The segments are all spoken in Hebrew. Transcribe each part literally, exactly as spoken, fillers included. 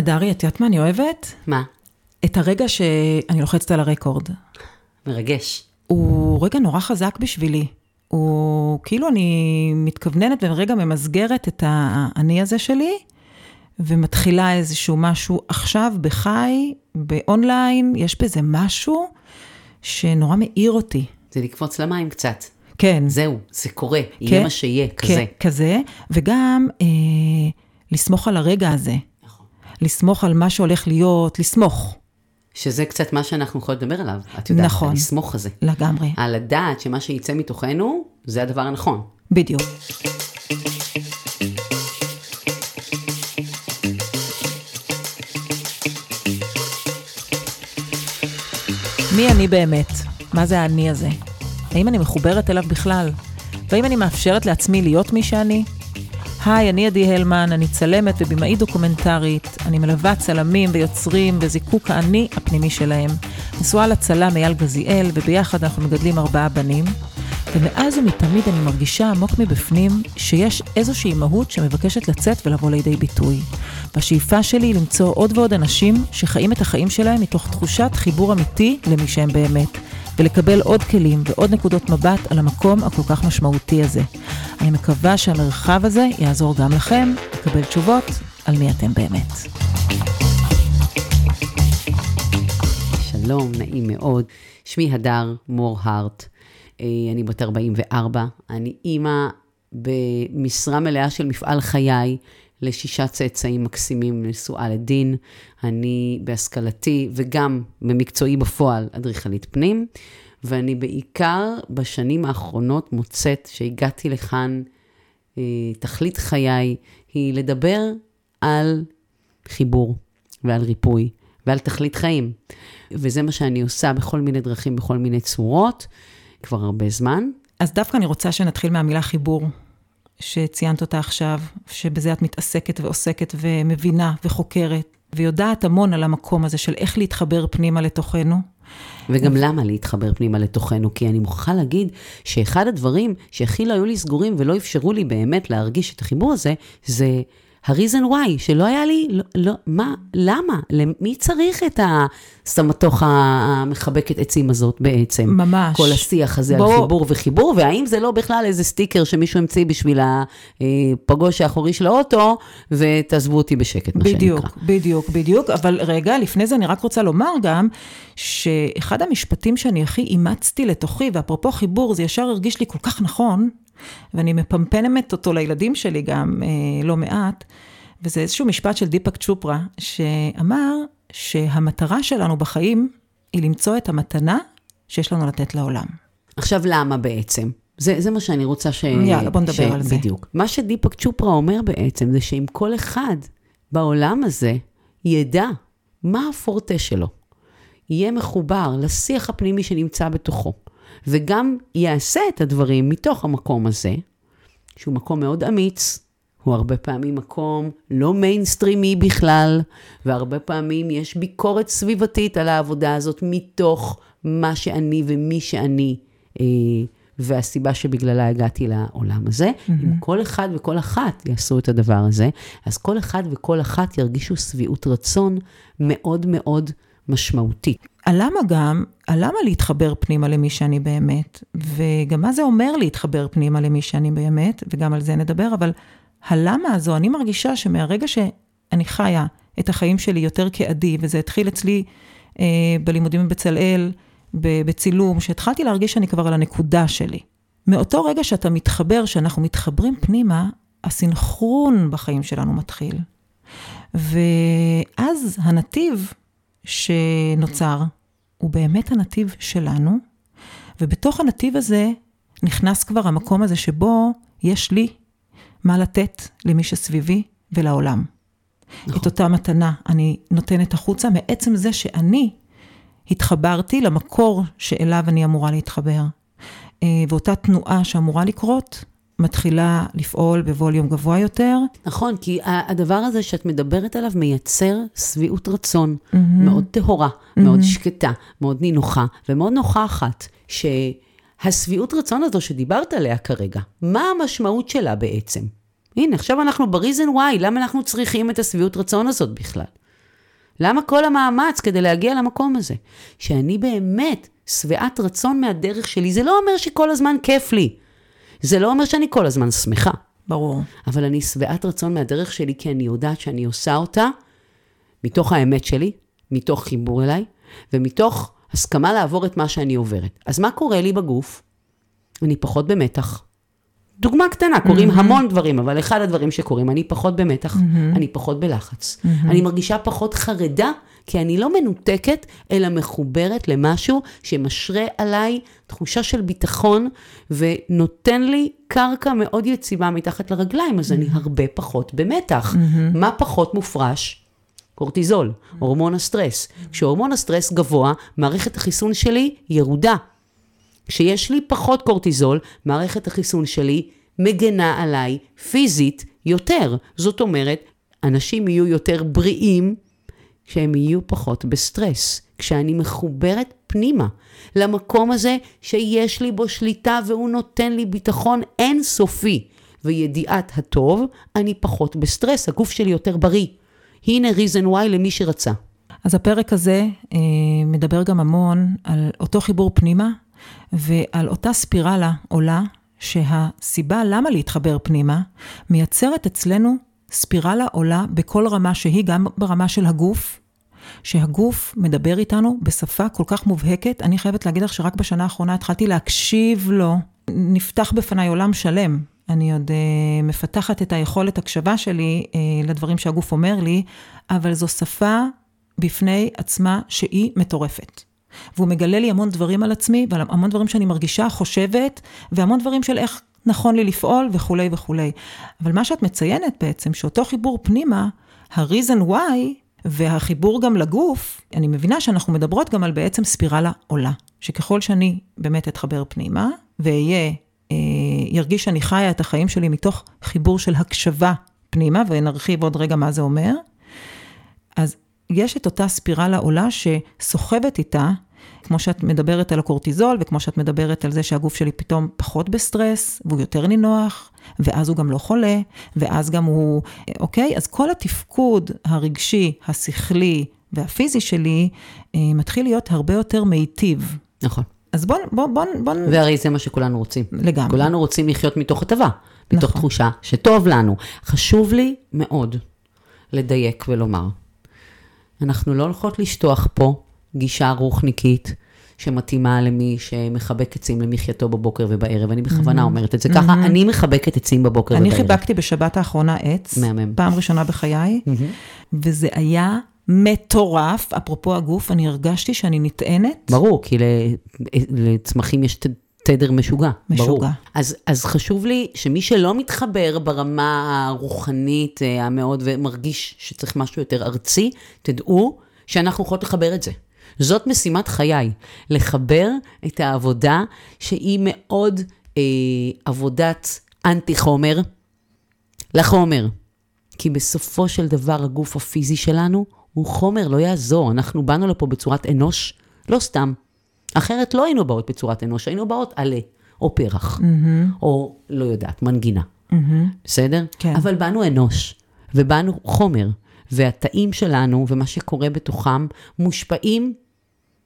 אדרי, את יודעת מה אני אוהבת? מה? את הרגע שאני לוחצת על הרקורד. מרגש. הוא רגע נורא חזק בשבילי. הוא כאילו אני מתכווננת ורגע ממסגרת את האני הזה שלי, ומתחילה איזשהו משהו עכשיו בחי, באונליין, יש בזה משהו שנורא מאיר אותי. זה לקפוץ למים קצת. כן. זהו, זה קורה, כן, יהיה מה שיהיה, כזה. כן, כזה, וגם אה, לסמוך על הרגע הזה. נכון. לסמוך על מה שהולך להיות, לסמוך. שזה קצת מה שאנחנו יכולים לדבר עליו, את יודעת, נכון. לסמוך הזה. לגמרי. על הדעת שמה שייצא מתוכנו, זה הדבר הנכון. בדיוק. מי אני באמת? מה זה האני הזה? האם אני מחוברת אליו בכלל? והאם אני מאפשרת לעצמי להיות מי שאני? היי, אני עדי הלמן, אני צלמת ובמאי דוקומנטרית, אני מלווה צלמים ויוצרים בזיקוק האני הפנימי שלהם. נשואה לצלם מיאל גזיאל, וביחד אנחנו מגדלים ארבעה בנים. ומאז ומתמיד אני מרגישה עמוק מבפנים שיש איזושהי מהות שמבקשת לצאת ולבוא לידי ביטוי. והשאיפה שלי היא למצוא עוד ועוד אנשים שחיים את החיים שלהם מתוך תחושת חיבור אמיתי למי שהם באמת, ולקבל עוד כלים ועוד נקודות מבט על המקום הכל כך משמעותי הזה. אני מקווה שהמרחב הזה יעזור גם לכם לקבל תשובות על מי אתם באמת. שלום, נעים מאוד. שמי הדר מור הארט. אני בת ארבעים וארבע, אני אימא במשרה מלאה של מפעל חיי לשישה צאצאים מקסימים, נשואה לדין, אני בהשכלתי וגם במקצועי בפועל אדריכלית פנים, ואני בעיקר בשנים האחרונות מוצאת שהגעתי לכאן, תכלית חיי היא לדבר על חיבור ועל ריפוי ועל תכלית חיים, וזה מה שאני עושה בכל מיני דרכים, בכל מיני צורות, כבר הרבה זמן. אז דווקא אני רוצה שנתחיל מהמילה חיבור, שציינת אותה עכשיו, שבזה את מתעסקת ועוסקת ומבינה וחוקרת, ויודעת המון על המקום הזה של איך להתחבר פנימה לתוכנו. וגם למה להתחבר פנימה לתוכנו, כי אני מוכרחה להגיד שאחד הדברים שהכי לא היו לי סגורים ולא אפשרו לי באמת להרגיש את החיבור הזה, זה הריזן וואי, שלא היה לי, לא, לא, מה, למה, למי צריך את הסמטוך המחבקת עצים הזאת בעצם? ממש. כל השיח הזה בוא... על חיבור וחיבור, והאם זה לא בכלל איזה סטיקר שמישהו המציא בשביל הפגוש האחורי של האוטו, ותעזבו אותי בשקט, מה בדיוק, שנקרא. בדיוק, בדיוק, בדיוק, אבל רגע, לפני זה אני רק רוצה לומר גם, שאחד המשפטים שאני הכי אימצתי לתוכי, ואפרופו חיבור, זה ישר הרגיש לי כל כך נכון, ואני מפמפנת אותו לילדים שלי גם, אה, לא מעט, וזה איזשהו משפט של דיפק צ'ופרה, שאמר שהמטרה שלנו בחיים היא למצוא את המתנה שיש לנו לתת לעולם. עכשיו למה בעצם? זה, זה מה שאני רוצה ש... יאללה, בוא נדבר ש... על זה. בדיוק. מה שדיפק צ'ופרה אומר בעצם, זה שאם כל אחד בעולם הזה ידע מה הפורטה שלו, יהיה מחובר לשיח הפנימי שנמצא בתוכו, וגם יעשה את הדברים מתוך המקום הזה, שהוא מקום מאוד אמיץ, הוא הרבה פעמים מקום לא מיינסטרימי בכלל, והרבה פעמים יש ביקורת סביבתית על העבודה הזאת, מתוך מה שאני ומי שאני, והסיבה שבגללה הגעתי לעולם הזה, mm-hmm. אם כל אחד וכל אחת יעשו את הדבר הזה, אז כל אחד וכל אחת ירגישו סביעות רצון מאוד מאוד משמעותי. הלמה גם, הלמה להתחבר פנימה למי שאני באמת, וגם מה זה אומר להתחבר פנימה למי שאני באמת, וגם על זה נדבר, אבל הלמה הזו, אני מרגישה שמהרגע שאני חיה את החיים שלי יותר כעדי, וזה התחיל אצלי אה, בלימודים בצלאל, בצילום, שהתחלתי להרגיש שאני כבר על הנקודה שלי. מאותו רגע שאתה מתחבר, שאנחנו מתחברים פנימה, הסינכרון בחיים שלנו מתחיל. ואז הנתיב שנוצר הוא באמת הנתיב שלנו, ובתוך הנתיב הזה נכנס כבר המקום הזה שבו יש לי מה לתת למי שסביבי ולעולם. נכון. את אותה מתנה אני נותנת החוצה, מעצם זה שאני התחברתי למקור שאליו אני אמורה להתחבר. ואותה תנועה שאמורה לקרות, מתחילה לפעול בווליום גבוה יותר. נכון, כי הדבר הזה שאת מדברת עליו מייצר סביעות רצון, mm-hmm. מאוד טהורה, mm-hmm. מאוד שקטה, מאוד נינוחה, ומאוד נוחה אחת, שהסביעות רצון הזו שדיברת עליה כרגע, מה המשמעות שלה בעצם? הנה, עכשיו אנחנו בריזן וואי, למה אנחנו צריכים את הסביעות רצון הזאת בכלל? למה כל המאמץ כדי להגיע למקום הזה? שאני באמת שבעת רצון מהדרך שלי, זה לא אומר שכל הזמן כיף לי. זה לא אומר שאני כל הזמן שמחה. ברור. אבל אני שבעת רצון מהדרך שלי, כי אני יודעת שאני עושה אותה, מתוך האמת שלי, מתוך חיבור אליי, ומתוך הסכמה לעבור את מה שאני עוברת. אז מה קורה לי בגוף? אני פחות במתח. דוגמה קטנה, קוראים המון דברים, אבל אחד הדברים שקוראים, אני פחות במתח, אני פחות בלחץ. אני מרגישה פחות חרדה, כי אני לא מנותקת, אלא מחוברת למשהו שמשרה עליי תחושה של ביטחון, ונותן לי קרקע מאוד יציבה מתחת לרגליים, אז אני הרבה פחות במתח. מה פחות מופרש? קורטיזול, הורמון הסטרס. כשהורמון הסטרס גבוה, מערכת החיסון שלי ירודה. כשיש לי פחות קורטיזול, מערכת החיסון שלי מגנה עליי פיזית יותר. זאת אומרת, אנשים יהיו יותר בריאים כשהם יהיו פחות בסטרס. כשאני מחוברת פנימה למקום הזה שיש לי בו שליטה והוא נותן לי ביטחון אינסופי וידיעת הטוב, אני פחות בסטרס, הגוף שלי יותר בריא. הנה reason why למי שרצה. אז הפרק הזה אה, מדבר גם המון על אותו חיבור פנימה, ועל אותה ספירלה עולה שהסיבה למה להתחבר פנימה מייצרת אצלנו ספירלה עולה בכל רמה שהיא, גם ברמה של הגוף, שהגוף מדבר איתנו בשפה כל כך מובהקת. אני חייבת להגיד לך שרק בשנה האחרונה התחלתי להקשיב לו, נפתח בפני עולם שלם. אני עוד uh, מפתחת את היכולת הקשבה שלי uh, לדברים שהגוף אומר לי, אבל זו שפה בפני עצמה שהיא מטורפת. והוא מגלה לי המון דברים על עצמי, והמון דברים שאני מרגישה, חושבת, והמון דברים של איך נכון לי לפעול, וכו' וכו'. אבל מה שאת מציינת בעצם, שאותו חיבור פנימה, ה-reason why, והחיבור גם לגוף, אני מבינה שאנחנו מדברות גם על בעצם ספירלה עולה, שככל שאני באמת אתחבר פנימה, ואהיה, אה, ירגיש שאני חיה את החיים שלי מתוך חיבור של הקשבה פנימה, ונרחיב עוד רגע מה זה אומר, אז יש את אותה ספירלה עולה שסוחבת איתה, כמו שאת מדברת על הקורטיזול, וכמו שאת מדברת על זה שהגוף שלי פתאום פחות בסטרס, והוא יותר נינוח, ואז הוא גם לא חולה, ואז גם הוא, אוקיי? אז כל התפקוד הרגשי, השכלי והפיזי שלי, מתחיל להיות הרבה יותר מיטיב. נכון. אז בוא, בוא, בוא, בוא... והרי זה מה שכולנו רוצים. לגמרי. כולנו רוצים לחיות מתוך הטבה, מתוך נכון. תחושה שטוב לנו. חשוב לי מאוד לדייק ולומר, אנחנו לא הולכות לשטוח פה גישה רוחניקית שמתאימה למי שמחבק עצים למחייתו בבוקר ובערב. אני בכוונה אומרת את זה ככה, אני מחבקת עצים בבוקר ובערב. אני חיבקתי בשבת האחרונה עץ, פעם ראשונה בחיי, וזה היה מטורף. אפרופו הגוף, אני הרגשתי שאני נטענת. ברור, כי לצמחים יש תדר משוגע. משוגע. אז חשוב לי שמי שלא מתחבר ברמה הרוחנית המאוד ומרגיש שצריך משהו יותר ארצי, תדעו שאנחנו יכולות לחבר את זה. זאת משימת חיי, לחבר את העבודה שהיא מאוד אה, עבודת אנטי חומר לחומר. כי בסופו של דבר הגוף הפיזי שלנו הוא חומר, לא יעזור. אנחנו באנו לפה בצורת אנוש, לא סתם. אחרת לא היינו באות בצורת אנוש, היינו באות עלה, או פרח, mm-hmm. או לא יודעת, מנגינה. Mm-hmm. בסדר? כן. אבל באנו אנוש, ובאנו חומר, והתאים שלנו, ומה שקורה בתוכם, מושפעים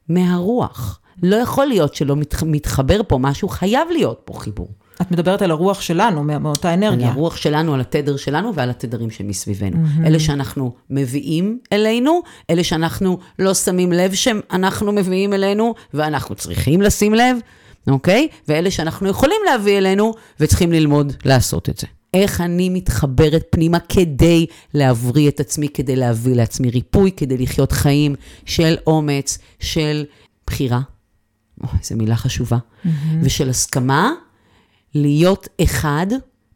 מהרוח. לא יכול להיות שלא מת, מתחבר פה משהו, חייב להיות פה חיבור. את מדברת על הרוח שלנו, מאותה אנרגיה. על הרוח שלנו, על התדר שלנו, ועל התדרים שמסביבנו. Mm-hmm. אלה שאנחנו מביאים אלינו, אלה שאנחנו לא שמים לב שאנחנו מביאים אלינו, ואנחנו צריכים לשים לב, אוקיי? ואלה שאנחנו יכולים להביא אלינו, וצריכים ללמוד לעשות את זה. איך אני מתחברת פנימה כדי להבריא את עצמי, כדי להביא לעצמי ריפוי, כדי לחיות חיים של אומץ, של בחירה, או, איזו מילה חשובה, mm-hmm. ושל הסכמה, להיות אחד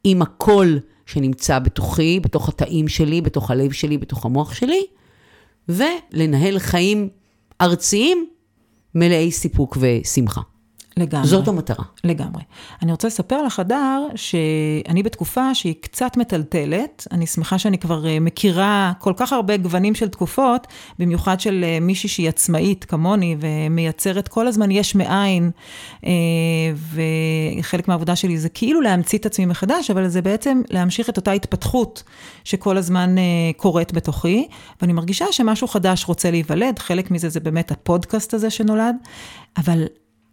עם הכל שנמצא בתוכי, בתוך התאים שלי, בתוך הלב שלי, בתוך המוח שלי, ולנהל חיים ארציים מלאי סיפוק ושמחה. לגמרי. זאת המטרה. לגמרי. אני רוצה לספר לך, הדר, שאני בתקופה שהיא קצת מטלטלת, אני שמחה שאני כבר מכירה כל כך הרבה גוונים של תקופות, במיוחד של מישהי שהיא עצמאית כמוני, ומייצרת כל הזמן יש מאין, וחלק מהעבודה שלי זה כאילו להמציא את עצמי מחדש, אבל זה בעצם להמשיך את אותה התפתחות, שכל הזמן קורית בתוכי, ואני מרגישה שמשהו חדש רוצה להיוולד, חלק מזה זה באמת הפודקאסט הזה שנולד, אבל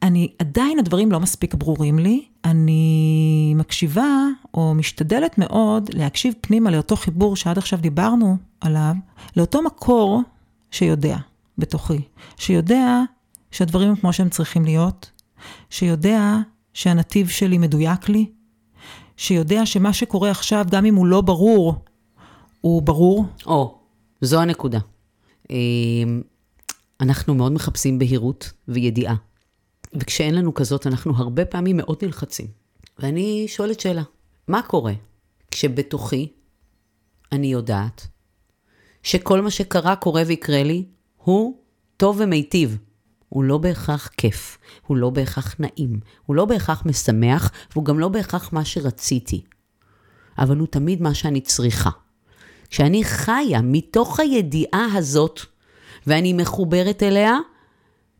אני עדיין הדברים לא מספיק ברורים לי, אני מקשיבה או משתדלת מאוד להקשיב פנימה לאותו חיבור שעד עכשיו דיברנו עליו, לאותו מקור שיודע בתוכי, שיודע שהדברים הם כמו שהם צריכים להיות, שיודע שהנתיב שלי מדויק לי, שיודע שמה שקורה עכשיו גם אם הוא לא ברור, הוא ברור. או, זו הנקודה. אנחנו מאוד מחפשים בהירות וידיעה. וכשאין לנו כזאת, אנחנו הרבה פעמים מאוד נלחצים. ואני שואלת שאלה, מה קורה כשבתוכי אני יודעת שכל מה שקרה, קורה ויקרה לי, הוא טוב ומיטיב. הוא לא בהכרח כיף, הוא לא בהכרח נעים, הוא לא בהכרח משמח, והוא גם לא בהכרח מה שרציתי. אבל הוא תמיד מה שאני צריכה. כשאני חיה מתוך הידיעה הזאת, ואני מחוברת אליה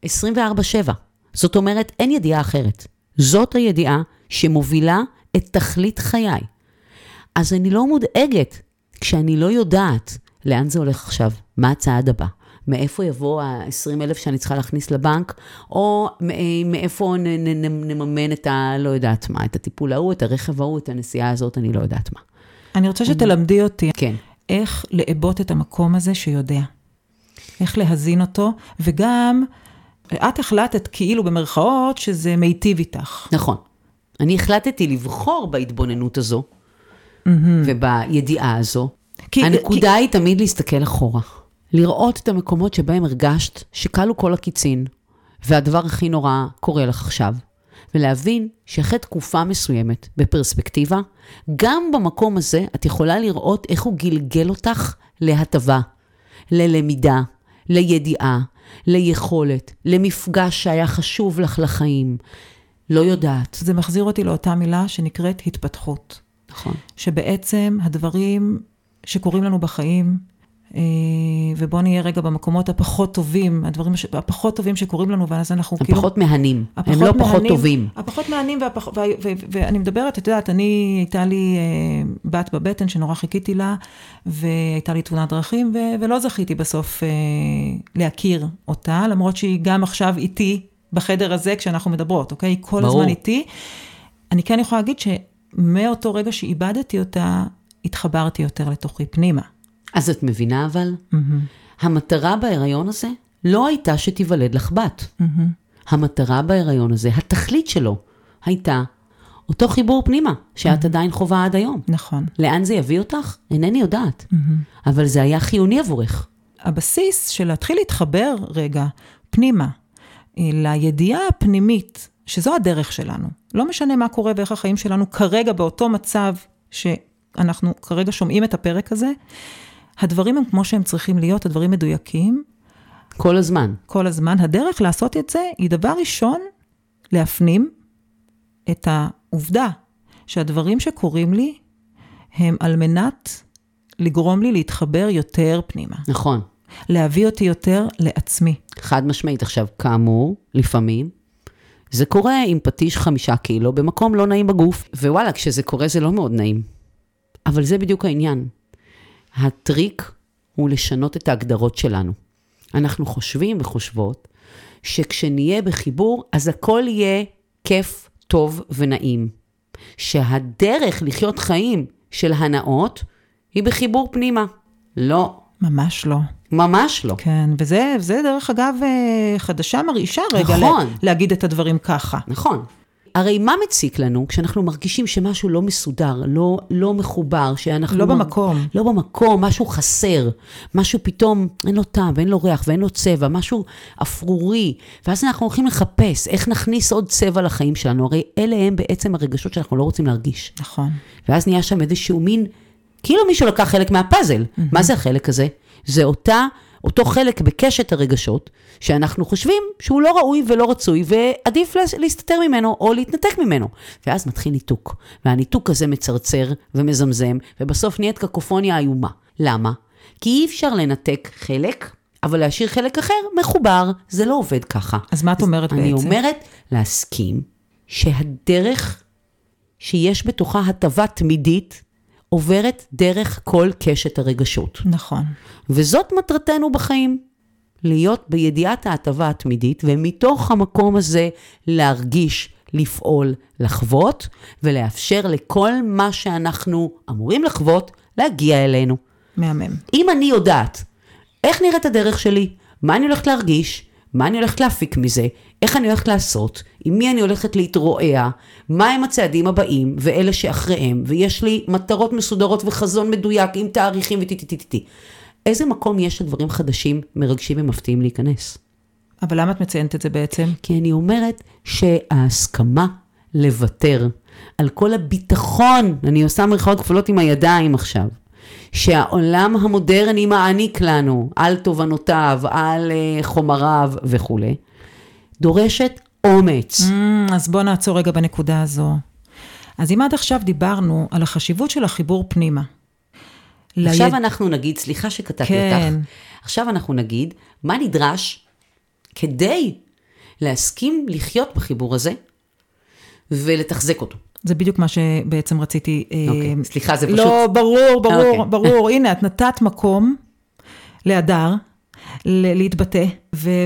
עשרים וארבע שבע. זאת אומרת, אין ידיעה אחרת. זאת הידיעה שמובילה את תכלית חיי. אז אני לא מודאגת כשאני לא יודעת לאן זה הולך עכשיו, מה הצעד הבא, מאיפה יבוא ה-עשרים אלף שאני צריכה להכניס לבנק, או מאיפה נממן את ה... לא יודעת מה, את הטיפול ההוא, את הרכב ההוא, את הנסיעה הזאת, אני לא יודעת מה. אני רוצה שתלמדי אותי איך לאבות את המקום הזה שיודע. איך להזין אותו, וגם... את החלטת כאילו במרכאות שזה מיטיב איתך. נכון. אני החלטתי לבחור בהתבוננות הזו, mm-hmm. ובידיעה הזו. כי, הנקודה כי... היא תמיד להסתכל אחורה. לראות את המקומות שבהם הרגשת שקלו כל הקיצין, והדבר הכי נורא קורה לך עכשיו. ולהבין שאחרי תקופה מסוימת בפרספקטיבה, גם במקום הזה את יכולה לראות איך הוא גלגל אותך להטבה, ללמידה, לידיעה, ליכולת, למפגש שהיה חשוב לך לחיים. לא יודעת. זה מחזיר אותי לאותה מילה שנקראת התפתחות. נכון. שבעצם הדברים שקורים לנו בחיים, ובוא נהיה רגע במקומות הפחות טובים, הדברים הפחות טובים שקורים לנו, ואז אנחנו כאילו... הפחות מהנים. הם לא פחות טובים. הפחות מהנים, ואני מדברת, את יודעת, אני הייתה לי בת בבטן שנורא חיכיתי לה, והייתה לי תאונת דרכים, ולא זכיתי בסוף להכיר אותה, למרות שהיא גם עכשיו איתי בחדר הזה, כשאנחנו מדברות, אוקיי? היא כל הזמן איתי. אני כן יכולה להגיד שמאותו רגע שאיבדתי אותה, התחברתי יותר לתוכי פנימה. אז את מבינה אבל, mm-hmm. המטרה בהיריון הזה לא הייתה שתיוולד לך בת. Mm-hmm. המטרה בהיריון הזה, התכלית שלו, הייתה אותו חיבור פנימה, שאת mm-hmm. עדיין חובה עד היום. נכון. לאן זה יביא אותך? אינני יודעת. Mm-hmm. אבל זה היה חיוני עבורך. הבסיס של להתחיל להתחבר רגע פנימה, לידיעה הפנימית, שזו הדרך שלנו. לא משנה מה קורה ואיך החיים שלנו כרגע באותו מצב שאנחנו כרגע שומעים את הפרק הזה, הדברים הם כמו שהם צריכים להיות, הדברים מדויקים. כל הזמן. כל הזמן. הדרך לעשות את זה היא דבר ראשון להפנים את העובדה שהדברים שקורים לי הם על מנת לגרום לי להתחבר יותר פנימה. נכון. להביא אותי יותר לעצמי. חד משמעית. עכשיו, כאמור, לפעמים, זה קורה עם פטיש חמישה קילו במקום לא נעים בגוף, ווואלה, כשזה קורה זה לא מאוד נעים. אבל זה בדיוק העניין. הטריק הוא לשנות את ההגדרות שלנו. אנחנו חושבים וחושבות שכשנהיה בחיבור, אז הכל יהיה כיף, טוב ונעים. שהדרך לחיות חיים של הנאות היא בחיבור פנימה. לא. ממש לא. ממש לא. כן, וזה, וזה דרך אגב חדשה מרעישה רגע, נכון. להגיד את הדברים ככה. נכון. הרי מה מציק לנו כשאנחנו מרגישים שמשהו לא מסודר, לא, לא מחובר, שאנחנו... לא במקום. לא במקום, משהו חסר, משהו פתאום, אין לו טעם, ואין לו ריח, ואין לו צבע, משהו אפרורי, ואז אנחנו הולכים לחפש איך נכניס עוד צבע לחיים שלנו, הרי אלה הם בעצם הרגשות שאנחנו לא רוצים להרגיש. נכון. ואז נהיה שם איזשהו מין, כאילו מישהו לקח חלק מהפאזל. Mm-hmm. מה זה החלק הזה? זה אותה... אותו חלק בקשת הרגשות, שאנחנו חושבים שהוא לא ראוי ולא רצוי, ועדיף להסתתר ממנו או להתנתק ממנו. ואז מתחיל ניתוק, והניתוק הזה מצרצר ומזמזם, ובסוף נהיית קקופוניה איומה. למה? כי אי אפשר לנתק חלק, אבל להשאיר חלק אחר מחובר, זה לא עובד ככה. אז מה את אומרת בעצם? אני אומרת להסכים שהדרך שיש בתוכה הטבה תמידית, עוברת דרך כל קשת הרגשות. נכון. וזאת מטרתנו בחיים, להיות בידיעת ההטבה התמידית, ומתוך המקום הזה להרגיש, לפעול, לחוות, ולאפשר לכל מה שאנחנו אמורים לחוות, להגיע אלינו. מהמם. אם אני יודעת, איך נראית הדרך שלי? מה אני הולכת להרגיש? מה אני הולכת להפיק מזה? איך אני הולכת לעשות? עם מי אני הולכת להתרועע? מה הם הצעדים הבאים ואלה שאחריהם? ויש לי מטרות מסודרות וחזון מדויק עם תאריכים וטי-טי-טי-טי. איזה מקום יש לדברים חדשים, מרגשים ומפתיעים להיכנס? אבל למה את מציינת את זה בעצם? כי אני אומרת שההסכמה לוותר על כל הביטחון, אני עושה מרכאות כפולות עם הידיים עכשיו, שהעולם המודרני מעניק לנו על תובנותיו, על חומריו וכו', דורשת אומץ. Mm, אז בוא נעצור רגע בנקודה הזו. אז אם עד עכשיו דיברנו על החשיבות של החיבור פנימה. עכשיו ליד... אנחנו נגיד, סליחה שקטעתי כן. אותך, עכשיו אנחנו נגיד מה נדרש כדי להסכים לחיות בחיבור הזה ולתחזק אותו. זה בדיוק מה שבעצם רציתי... אוקיי, סליחה, זה פשוט... לא, ברור, ברור, ברור. הנה, את נתת מקום להדר, להתבטא,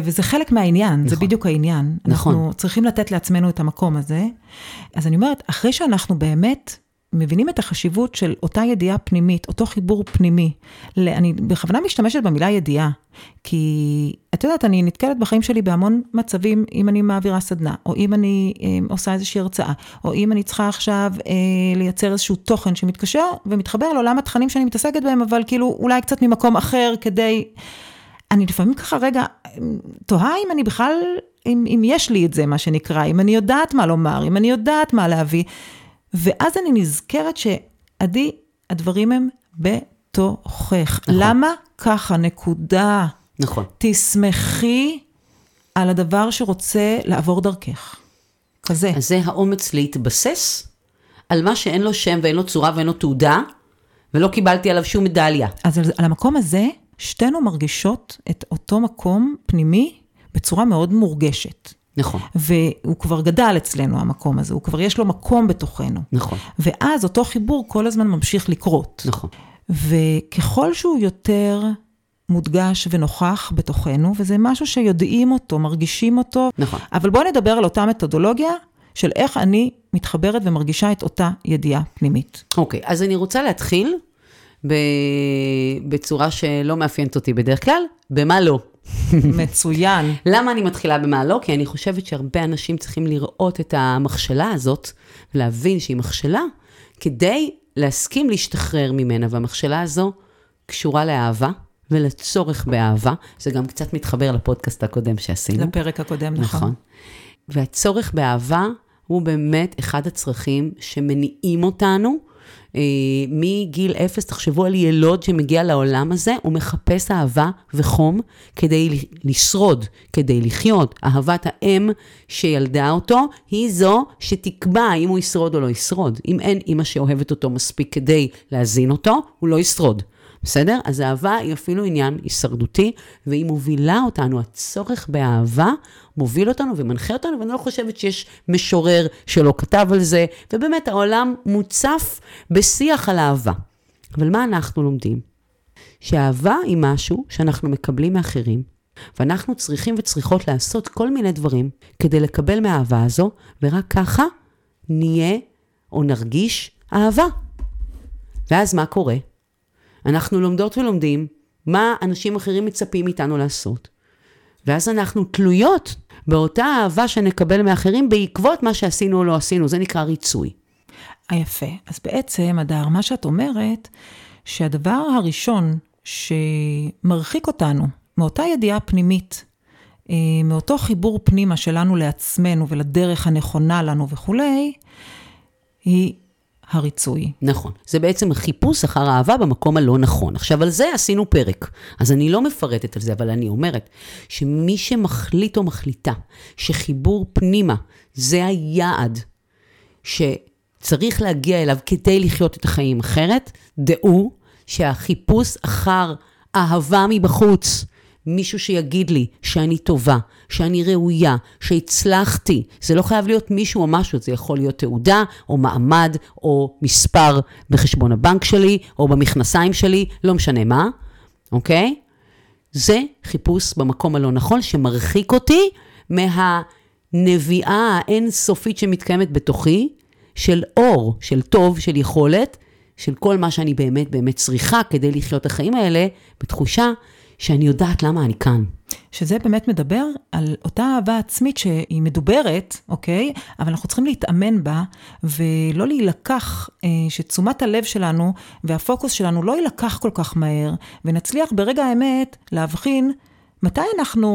וזה חלק מהעניין, זה בדיוק העניין. אנחנו צריכים לתת לעצמנו את המקום הזה. אז אני אומרת, אחרי שאנחנו באמת מבינים את החשיבות של אותה ידיעה פנימית, אותו חיבור פנימי, אני בכוונה משתמשת במילה ידיעה, כי את יודעת, אני נתקלת בחיים שלי בהמון מצבים, אם אני מעבירה סדנה, או אם אני אה, עושה איזושהי הרצאה, או אם אני צריכה עכשיו אה, לייצר איזשהו תוכן שמתקשר ומתחבר לעולם התכנים שאני מתעסקת בהם, אבל כאילו אולי קצת ממקום אחר כדי... אני לפעמים ככה רגע, תוהה אם אני בכלל, אם, אם יש לי את זה מה שנקרא, אם אני יודעת מה לומר, אם אני יודעת מה להביא... ואז אני נזכרת שעדי, הדברים הם בתוכך. נכון. למה? ככה, נקודה. נכון. תשמחי על הדבר שרוצה לעבור דרכך. כזה. אז זה האומץ להתבסס על מה שאין לו שם ואין לו צורה ואין לו תעודה, ולא קיבלתי עליו שום מדליה. אז על, על המקום הזה, שתינו מרגישות את אותו מקום פנימי בצורה מאוד מורגשת. נכון. והוא כבר גדל אצלנו, המקום הזה. הוא כבר יש לו מקום בתוכנו. נכון. ואז אותו חיבור כל הזמן ממשיך לקרות. נכון. וככל שהוא יותר מודגש ונוכח בתוכנו, וזה משהו שיודעים אותו, מרגישים אותו. נכון. אבל בואו נדבר על אותה מתודולוגיה של איך אני מתחברת ומרגישה את אותה ידיעה פנימית. אוקיי, אז אני רוצה להתחיל בצורה שלא מאפיינת אותי בדרך כלל, במה לא. מצוין. למה אני מתחילה במה לא? כי אני חושבת שהרבה אנשים צריכים לראות את המכשלה הזאת, להבין שהיא מכשלה, כדי להסכים להשתחרר ממנה, והמכשלה הזו קשורה לאהבה, ולצורך באהבה, זה גם קצת מתחבר לפודקאסט הקודם שעשינו. לפרק הקודם, נכון. נכון. והצורך באהבה, הוא באמת אחד הצרכים שמניעים אותנו, מגיל אפס, תחשבו על ילוד שמגיע לעולם הזה, הוא מחפש אהבה וחום כדי לשרוד, כדי לחיות. אהבת האם שילדה אותו, היא זו שתקבע אם הוא ישרוד או לא ישרוד. אם אין אמא שאוהבת אותו מספיק כדי להזין אותו, הוא לא ישרוד. בסדר? אז אהבה היא אפילו עניין הישרדותי, והיא מובילה אותנו, הצורך באהבה מוביל אותנו ומנחה אותנו, ואני לא חושבת שיש משורר שלא כתב על זה, ובאמת העולם מוצף בשיח על אהבה. אבל מה אנחנו לומדים? שאהבה היא משהו שאנחנו מקבלים מאחרים, ואנחנו צריכים וצריכות לעשות כל מיני דברים, כדי לקבל מהאהבה הזו, ורק ככה נהיה או נרגיש אהבה. ואז מה קורה? אנחנו לומדות ולומדים מה אנשים אחרים מצפים איתנו לעשות. ואז אנחנו תלויות באותה אהבה שנקבל מאחרים בעקבות מה שעשינו או לא עשינו. זה נקרא ריצוי. היפה. אז בעצם, הדר, מה שאת אומרת, שהדבר הראשון שמרחיק אותנו מאותה ידיעה פנימית, מאותו חיבור פנימה שלנו לעצמנו ולדרך הנכונה לנו וכו', היא הריצוי. נכון. זה בעצם חיפוש אחר אהבה במקום הלא נכון. עכשיו, על זה עשינו פרק. אז אני לא מפרטת על זה, אבל אני אומרת שמי שמחליט או מחליטה שחיבור פנימה זה היעד שצריך להגיע אליו כדי לחיות את החיים אחרת, דעו שהחיפוש אחר אהבה מבחוץ, מישהו שיגיד לי שאני טובה, שאני ראויה, שהצלחתי. זה לא חייב להיות מישהו או משהו, זה יכול להיות תעודה או מעמד או מספר בחשבון הבנק שלי או במכנסיים שלי, לא משנה מה, אוקיי? זה חיפוש במקום הלא נכון שמרחיק אותי מהנביאה האינסופית שמתקיימת בתוכי, של אור, של טוב, של יכולת, של כל מה שאני באמת באמת צריכה כדי לחיות החיים האלה בתחושה, שאני יודעת למה אני כאן. שזה באמת מדבר על אותה אהבה עצמית שהיא מדוברת, אוקיי? אבל אנחנו צריכים להתאמן בה, ולא להילקח אה, שתשומת הלב שלנו, והפוקוס שלנו לא יילקח כל כך מהר, ונצליח ברגע האמת להבחין מתי אנחנו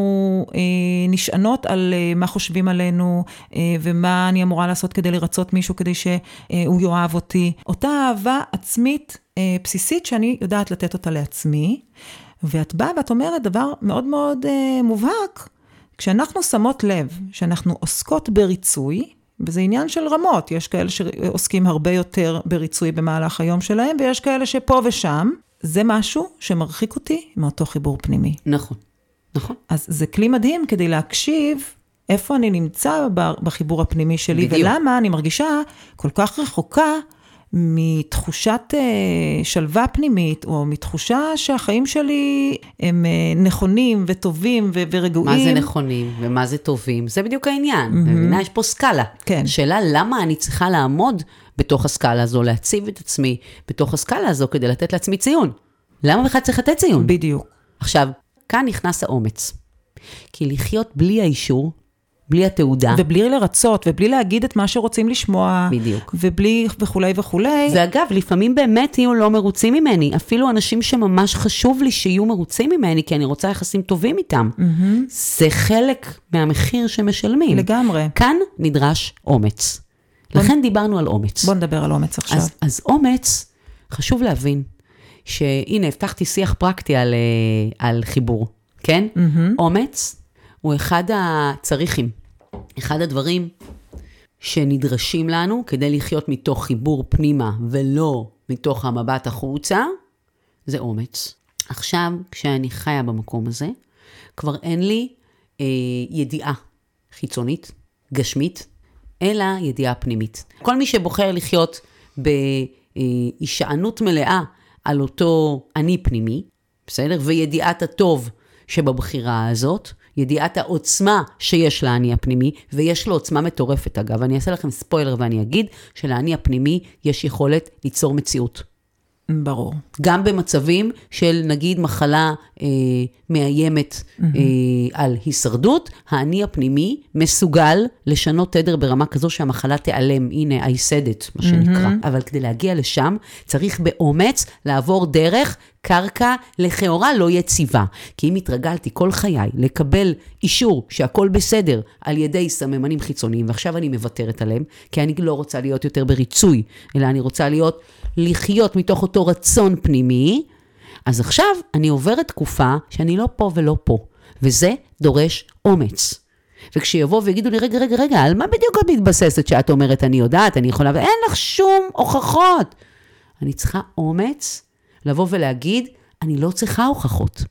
אה, נשענות על אה, מה חושבים עלינו, אה, ומה אני אמורה לעשות כדי לרצות מישהו, כדי שהוא יאהב אותי. אותה אהבה עצמית אה, בסיסית שאני יודעת לתת אותה לעצמי, ואת באה ואת אומרת דבר מאוד מאוד אה, מובהק, כשאנחנו שמות לב, שאנחנו עוסקות בריצוי, וזה עניין של רמות, יש כאלה שעוסקים הרבה יותר בריצוי במהלך היום שלהם, ויש כאלה שפה ושם, זה משהו שמרחיק אותי מאותו חיבור פנימי. נכון, נכון. אז זה כלי מדהים כדי להקשיב איפה אני נמצא בחיבור הפנימי שלי, בדיוק. ולמה אני מרגישה כל כך רחוקה, מתחושת שלווה פנימית, או מתחושה שהחיים שלי הם נכונים וטובים ורגועים. מה זה נכונים ומה זה טובים? זה בדיוק העניין. Mm-hmm. יש פה סקאלה. כן. שאלה למה אני צריכה לעמוד בתוך הסקאלה הזו, להציב את עצמי בתוך הסקאלה הזו, כדי לתת לעצמי ציון. למה בכלל צריך לתת ציון? בדיוק. עכשיו, כאן נכנס האומץ. כי לחיות בלי האישור, בלי התעודה. ובלי לרצות, ובלי להגיד את מה שרוצים לשמוע. בדיוק. ובלי וכולי וכולי. זה אגב, לפעמים באמת יהיו לא מרוצים ממני. אפילו אנשים שממש חשוב לי שיהיו מרוצים ממני, כי אני רוצה יחסים טובים איתם. Mm-hmm. זה חלק מהמחיר שמשלמים. לגמרי. כאן נדרש אומץ. בוא... לכן דיברנו על אומץ. בוא נדבר על אומץ עכשיו. אז, אז אומץ, חשוב להבין, שהנה, הבטחתי שיח פרקטי על, על חיבור. כן? Mm-hmm. אומץ, הוא אחד הצריכים, אחד הדברים שנדרשים לנו כדי לחיות מתוך חיבור פנימה ולא מתוך המבט החוצה, זה אומץ. עכשיו, כשאני חיה במקום הזה, כבר אין לי אה, ידיעה חיצונית, גשמית, אלא ידיעה פנימית. כל מי שבוחר לחיות בהישענות מלאה על אותו אני פנימי, בסדר? וידיעת הטוב שבבחירה הזאת, ידיעת העוצמה שיש לעני הפנימי, ויש לו עוצמה מטורפת אגב, אני אעשה לכם ספוילר ואני אגיד, שלעני הפנימי יש יכולת ליצור מציאות. ברור. גם במצבים של נגיד מחלה אה, מאיימת אה, על הישרדות, העני הפנימי מסוגל לשנות תדר ברמה כזו שהמחלה תיעלם, הנה היסדת מה שנקרא, אבל כדי להגיע לשם צריך באומץ לעבור דרך קרקע לכאורה לא יציבה, כי אם התרגלתי כל חיי לקבל אישור שהכל בסדר על ידי סממנים חיצוניים, ועכשיו אני מוותרת עליהם, כי אני לא רוצה להיות יותר בריצוי, אלא אני רוצה להיות, לחיות מתוך אותו רצון פנימי, אז עכשיו אני עוברת תקופה שאני לא פה ולא פה, וזה דורש אומץ. וכשיבוא ויגידו לי, רגע, רגע, רגע, על מה בדיוק את מתבססת שאת אומרת, אני יודעת, אני יכולה, ואין לך שום הוכחות. אני צריכה אומץ, לבוא ולהגיד, אני לא צריכה הוכחות.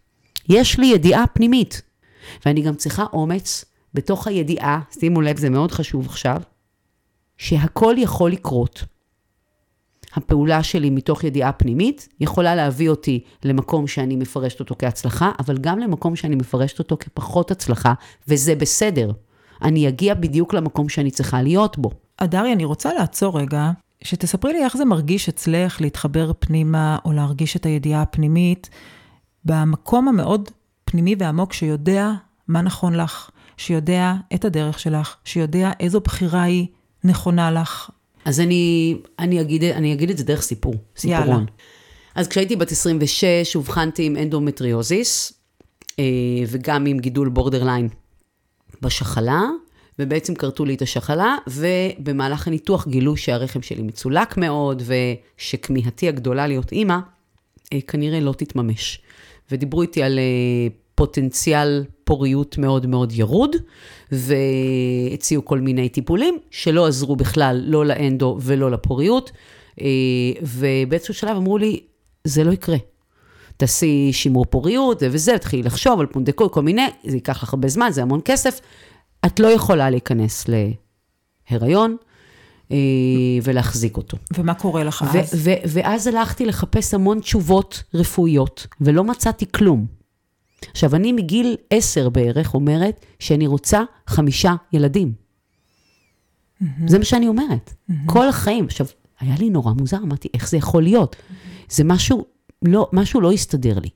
יש לי ידיעה פנימית. ואני גם צריכה אומץ בתוך הידיעה, שימו לב, זה מאוד חשוב עכשיו, שהכל יכול לקרות. הפעולה שלי מתוך ידיעה פנימית יכולה להביא אותי למקום שאני מפרשת אותו כהצלחה, אבל גם למקום שאני מפרשת אותו כפחות הצלחה, וזה בסדר. אני אגיע בדיוק למקום שאני צריכה להיות בו. אדרי, אני רוצה לעצור רגע. שתספרי לי איך זה מרגיש אצלך להתחבר פנימה, או להרגיש את הידיעה הפנימית, במקום המאוד פנימי ועמוק, שיודע מה נכון לך, שיודע את הדרך שלך, שיודע איזו בחירה היא נכונה לך. אז אני, אני אגיד, אני אגיד את זה דרך סיפור, סיפורון. יאללה. אז כשהייתי בת עשרים ושש, הובחנתי עם אנדומטריוזיס, וגם עם גידול בורדרליין בשחלה, ובעצם קרתו לי את השחלה, ובמהלך הניתוח גילו שהרחם שלי מצולק מאוד, ושכמיהתי הגדולה להיות אימא, כנראה לא תתממש. ודיברו איתי על פוטנציאל פוריות מאוד מאוד ירוד, והציעו כל מיני טיפולים, שלא עזרו בכלל, לא לאנדו ולא לפוריות, ובאיזשהו שלב אמרו לי, זה לא יקרה. תעשי שימור פוריות וזה, תחילי לחשוב על פונדקוי, כל מיני, זה ייקח לך הרבה זמן, זה המון כסף, את לא יכולה להיכנס להיריון, ולהחזיק אותו. ומה קורה לך ו- אז? ו- ו- ואז הלכתי לחפש המון תשובות רפואיות, ולא מצאתי כלום. עכשיו, אני מגיל עשר בערך אומרת, שאני רוצה חמישה ילדים. Mm-hmm. זה מה שאני אומרת. Mm-hmm. כל החיים. עכשיו, היה לי נורא מוזר, אמרתי, איך זה יכול להיות? Mm-hmm. זה משהו לא, משהו לא יסתדר לי.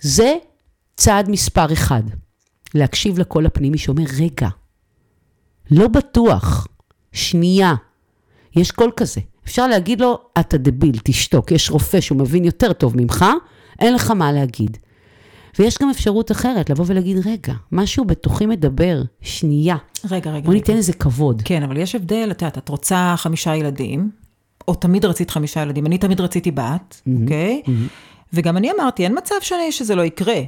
זה צעד מספר אחד. להקשיב לכל הפנימי שאומר, רגע, לא בטוח, שנייה, יש קול כזה. אפשר להגיד לו, אתה דביל, תשתוק, יש רופא שהוא מבין יותר טוב ממך, אין לך מה להגיד. ויש גם אפשרות אחרת, לבוא ולהגיד, רגע, משהו בתוכי מדבר, שנייה. רגע, רגע. בוא ניתן איזה כבוד. כן, אבל יש הבדל, אתה, את רוצה חמישה ילדים, או תמיד רצית חמישה ילדים, אני תמיד רציתי בת, אוקיי? וגם אני אמרתי, אין מצב שני שזה לא יקרה.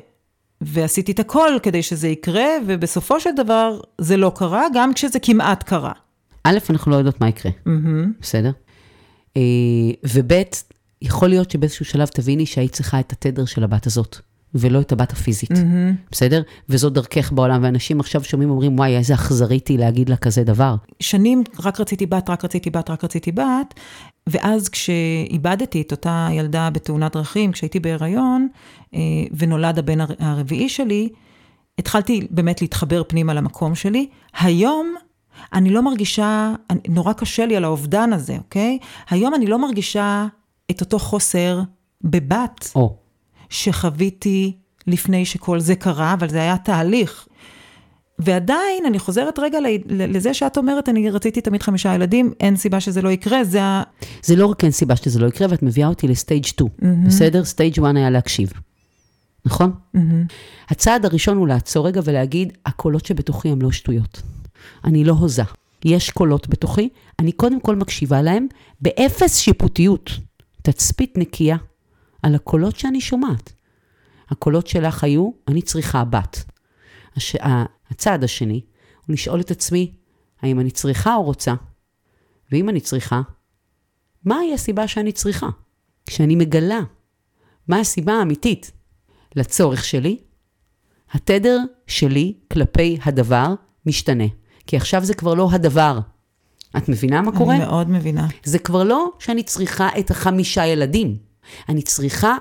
ועשיתי את הכל כדי שזה יקרה, ובסופו של דבר זה לא קרה, גם כשזה כמעט קרה. א', אנחנו לא יודעות מה יקרה, בסדר? וב', יכול להיות שבאיזשהו שלב תביני שהיית צריכה את התדר של הבת הזאת, ולא את הבת הפיזית, בסדר? וזו דרכך בעולם, ואנשים עכשיו שומעים אומרים, וואי, איזה אכזריתי להגיד לה כזה דבר. שנים רק רציתי בת, רק רציתי בת, רק רציתי בת, ואז כשאיבדתי את אותה ילדה בתאונת דרכים, כשהייתי בהיריון, ונולד הבן הרביעי שלי, התחלתי באמת להתחבר פנימה למקום שלי. היום אני לא מרגישה, נורא קשה לי על האובדן הזה, אוקיי? היום אני לא מרגישה את אותו חוסר בבת, oh. שחוויתי לפני שכל זה קרה, אבל זה היה תהליך. ועדיין אני חוזרת רגע לזה שאת אומרת, אני רציתי תמיד חמישה ילדים, אין סיבה שזה לא יקרה, זה ה... זה לא רק אין סיבה שזה לא יקרה, ואת מביאה אותי לסטייג' שתיים, mm-hmm. בסדר? סטייג' אחת היה להקשיב. נכון? Mm-hmm. הצעד הראשון הוא לעצור רגע ולהגיד, הקולות שבתוכי הם לא שטויות. אני לא הוזה. יש קולות בתוכי, אני קודם כל מקשיבה להם, באפס שיפוטיות, תצפית נקייה, על הקולות שאני שומעת. הקולות שלך היו, אני צריכה בת. הש... הצעד השני, הוא לשאול את עצמי, האם אני צריכה או רוצה? ואם אני צריכה, מהי הסיבה שאני צריכה? כשאני מגלה, מה הסיבה האמיתית? לצורך שלי, התדר שלי כלפי הדבר משתנה. כי עכשיו זה כבר לא הדבר. את מבינה מה קורה? אני מאוד מבינה. זה כבר לא שאני צריכה את החמישה ילדים. אני צריכה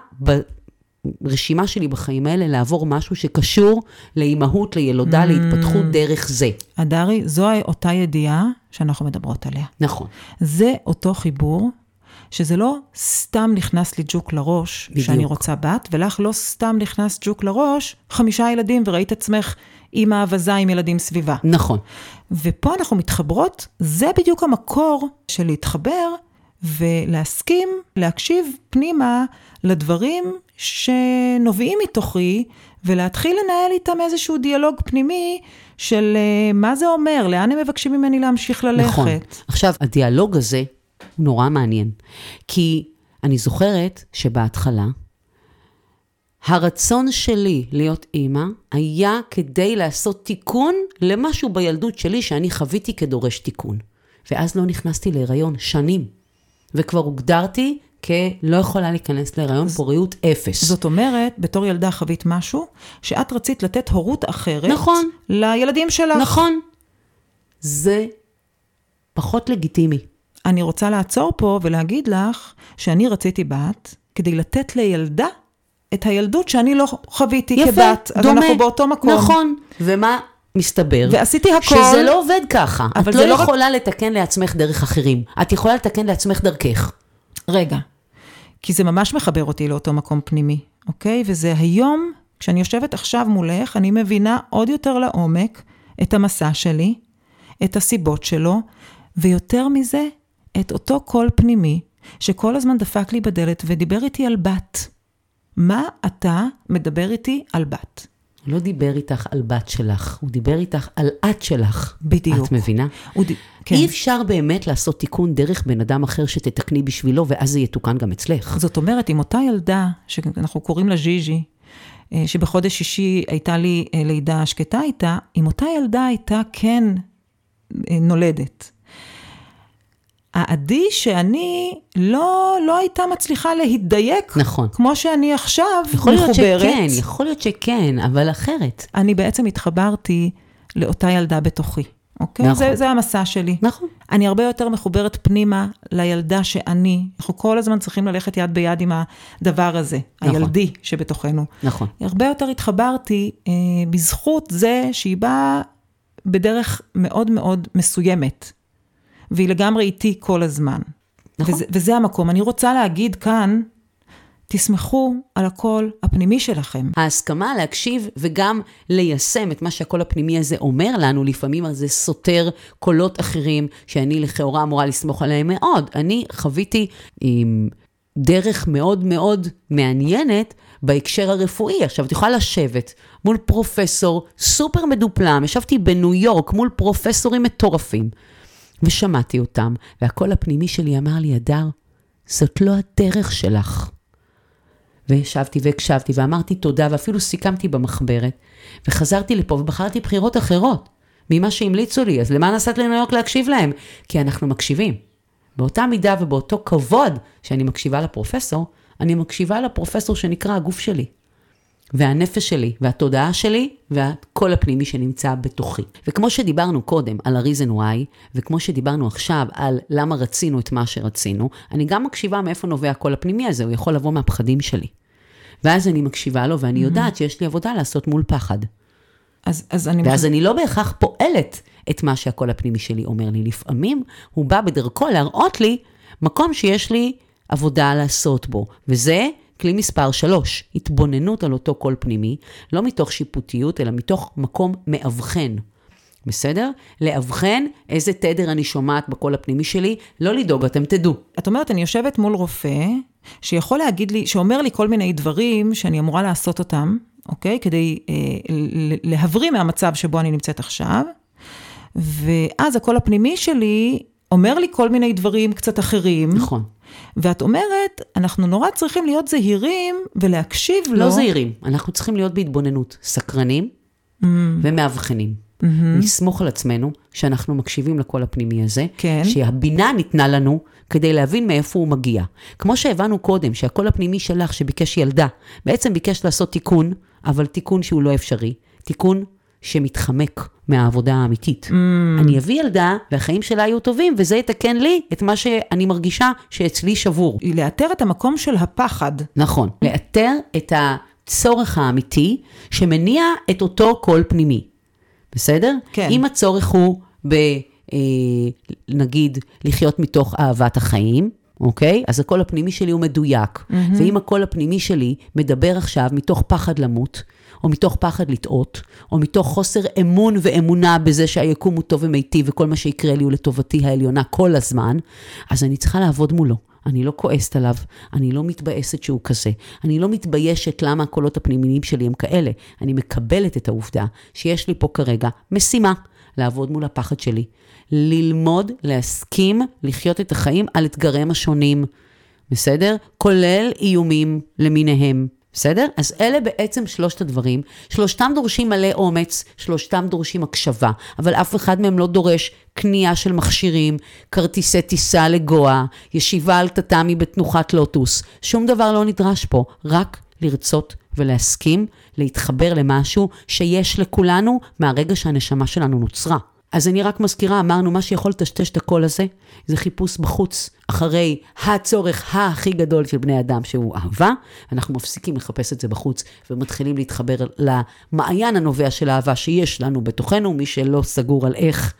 ברשימה שלי בחיים האלה לעבור משהו שקשור לאימהות, לילודה, להתפתחות דרך זה. הדרי, זו אותה ידיעה שאנחנו מדברות עליה. נכון. זה אותו חיבור, שזה לא סתם נכנס לי ג'וק לראש שאני רוצה בת, ולך לא סתם נכנס ג'וק לראש חמישה ילדים וראית עצמך אימא וזה עם ילדים סביבה. נכון. ופה אנחנו מתחברות, זה בדיוק המקור של להתחבר ולהסכים, להקשיב פנימה לדברים שנובעים מתוכי, ולהתחיל לנהל איתם איזשהו דיאלוג פנימי של מה זה אומר, לאן הם מבקשים ממני להמשיך ללכת. נכון. עכשיו, הדיאלוג הזה הוא נורא מעניין, כי אני זוכרת שבהתחלה, הרצון שלי להיות אימא היה כדי לעשות תיקון למשהו בילדות שלי שאני חוויתי כדורש תיקון. ואז לא נכנסתי להיריון שנים, וכבר הוגדרתי כלא יכולה להיכנס להיריון פוריות אפס. זאת אומרת, בתור ילדה חווית משהו שאת רצית לתת הורות אחרת, נכון, לילדים שלך. נכון. זה פחות לגיטימי. אני רוצה לעצור פה ולהגיד לך שאני רציתי בת כדי לתת לילדה את הילדות שאני לא חוויתי יפה, כבת, אז דומה, אנחנו באותו מקום. נכון, ומה מסתבר? ועשיתי הכל. שזה לא עובד ככה. את לא, לא יכולה רק... לתקן לעצמך דרך אחרים. את יכולה לתקן לעצמך דרכך. רגע, כי זה ממש מחבר אותי לאותו מקום פנימי, אוקיי? וזה היום, כשאני יושבת עכשיו מולך, אני מבינה עוד יותר לעומק את המסע שלי, את הסיבות שלו, ויותר מזה, את אותו קול פנימי, שכל הזמן דפק לי בדלת ודיבר איתי על בת. מה אתה מדבר איתי על בת? הוא לא דיבר איתך על בת שלך, הוא דיבר איתך על את שלך. בדיוק. את מבינה? ד... כן. אי אפשר באמת לעשות תיקון דרך בן אדם אחר שתתקני בשבילו, ואז זה יתוקן גם אצלך. זאת אומרת, עם אותה ילדה, שאנחנו קוראים לה ז'יז'י, שבחודש שישי הייתה לי לידה שקטה איתה, עם אותה ילדה הייתה כן נולדת. העדי שאני לא, לא הייתה מצליחה להידייק, נכון. כמו שאני עכשיו יכול מחוברת. יכול להיות שכן, יכול להיות שכן, אבל אחרת. אני בעצם התחברתי לאותה ילדה בתוכי, אוקיי? נכון. זה, זה המסע שלי. נכון. אני הרבה יותר מחוברת פנימה לילדה שאני, אנחנו כל הזמן צריכים ללכת יד ביד עם הדבר הזה, נכון. הילדי שבתוכנו. נכון. הרבה יותר התחברתי אה, בזכות זה שהיא באה בדרך מאוד מאוד מסוימת. והיא לגמרי איתי כל הזמן. נכון. וזה, וזה המקום. אני רוצה להגיד כאן, תסמכו על הקול הפנימי שלכם. ההסכמה להקשיב וגם ליישם את מה שהקול הפנימי הזה אומר לנו, לפעמים זה סותר קולות אחרים, שאני לכאורה אמורה לסמוך עליהם מאוד. אני חוויתי עם דרך מאוד מאוד מעניינת, בהקשר הרפואי. עכשיו, את יכולה לשבת מול פרופסור סופר מדופלם, ישבתי בניו יורק מול פרופסורים מטורפים, ושמעתי אותם, והקול הפנימי שלי אמר לי, הדר, זאת לא הדרך שלך. וישבתי והקשבתי, ואמרתי תודה, ואפילו סיכמתי במחברת, וחזרתי לפה, ובחרתי בחירות אחרות, ממה שהמליצו לי, אז למה נסעת לניו יורק להקשיב להם? כי אנחנו מקשיבים. באותה מידה ובאותו כבוד שאני מקשיבה לפרופסור, אני מקשיבה לפרופסור שנקרא הגוף שלי, והנפש שלי, והתודעה שלי, והקול הפנימי שנמצא בתוכי. וכמו שדיברנו קודם על ה-reason why, וכמו שדיברנו עכשיו על למה רצינו את מה שרצינו, אני גם מקשיבה מאיפה נובע הקול הפנימי הזה, הוא יכול לבוא מהפחדים שלי. ואז אני מקשיבה לו, ואני יודעת שיש לי עבודה לעשות מול פחד. אז, אז אני ואז אני לא בהכרח פועלת את מה שהקול הפנימי שלי אומר לי. לפעמים הוא בא בדרכו להראות לי מקום שיש לי עבודה לעשות בו, וזה כלי מספר שלוש, התבוננות על אותו קול פנימי, לא מתוך שיפוטיות, אלא מתוך מקום מאבחן. בסדר? לאבחן איזה תדר אני שומעת בקול הפנימי שלי, לא לדאוג, אתם תדעו. את אומרת, אני יושבת מול רופא, שיכול להגיד לי, שאומר לי כל מיני דברים שאני אמורה לעשות אותם, אוקיי? כדי אה, להבריא מהמצב שבו אני נמצאת עכשיו, ואז הקול הפנימי שלי אומר לי כל מיני דברים קצת אחרים. נכון. ואת אומרת, אנחנו נורא צריכים להיות זהירים ולהקשיב לו. לא זהירים, אנחנו צריכים להיות בהתבוננות, סקרנים mm. ומאבחנים. Mm-hmm. נסמוך על עצמנו שאנחנו מקשיבים לקול הפנימי הזה, כן. שהבינה ניתנה לנו כדי להבין מאיפה הוא מגיע. כמו שהבנו קודם, שהקול הפנימי שלך שביקש ילדה, בעצם ביקש לעשות תיקון, אבל תיקון שהוא לא אפשרי, תיקון שמתחמק מהעבודה האמיתית. Mm. אני אביא ילדה, והחיים שלה יהיו טובים, וזה יתקן לי את מה שאני מרגישה שאצלי שבור. היא לאתר את המקום של הפחד. נכון. לאתר את הצורך האמיתי, שמניע את אותו קול פנימי. בסדר? כן. אם הצורך הוא, ב, אה, נגיד, לחיות מתוך אהבת החיים, אוקיי? אז הקול הפנימי שלי הוא מדויק. Mm-hmm. ואם הקול הפנימי שלי מדבר עכשיו מתוך פחד למות, או מתוך פחד לטעות, או מתוך חוסר אמון ואמונה בזה שהיקום הוא טוב ומיטיב, וכל מה שיקרה לי הוא לטובתי העליונה כל הזמן, אז אני צריכה לעבוד מולו. אני לא כועסת עליו, אני לא מתבאסת שהוא כזה, אני לא מתביישת למה הקולות הפנימיים שלי הם כאלה. אני מקבלת את העובדה שיש לי פה כרגע משימה לעבוד מול הפחד שלי, ללמוד, להסכים, לחיות את החיים על אתגרים השונים, בסדר? כולל איומים למיניהם. בסדר? אז אלה בעצם שלושת הדברים, שלושתם דורשים מלא אומץ, שלושתם דורשים הקשבה, אבל אף אחד מהם לא דורש קנייה של מכשירים, כרטיסי טיסה לגואה, ישיבה על תטמי בתנוחת לוטוס, שום דבר לא נדרש פה, רק לרצות ולהסכים, להתחבר למשהו שיש לכולנו מהרגע שהנשמה שלנו נוצרה. אז אני רק מזכירה, אמרנו, מה שיכול לטשטש את הקול הזה, זה חיפוש בחוץ, אחרי הצורך הכי גדול של בני אדם, שהוא אהבה, אנחנו מפסיקים לחפש את זה בחוץ, ומתחילים להתחבר למעיין הנובע של האהבה, שיש לנו בתוכנו, מי שלא סגור על איך,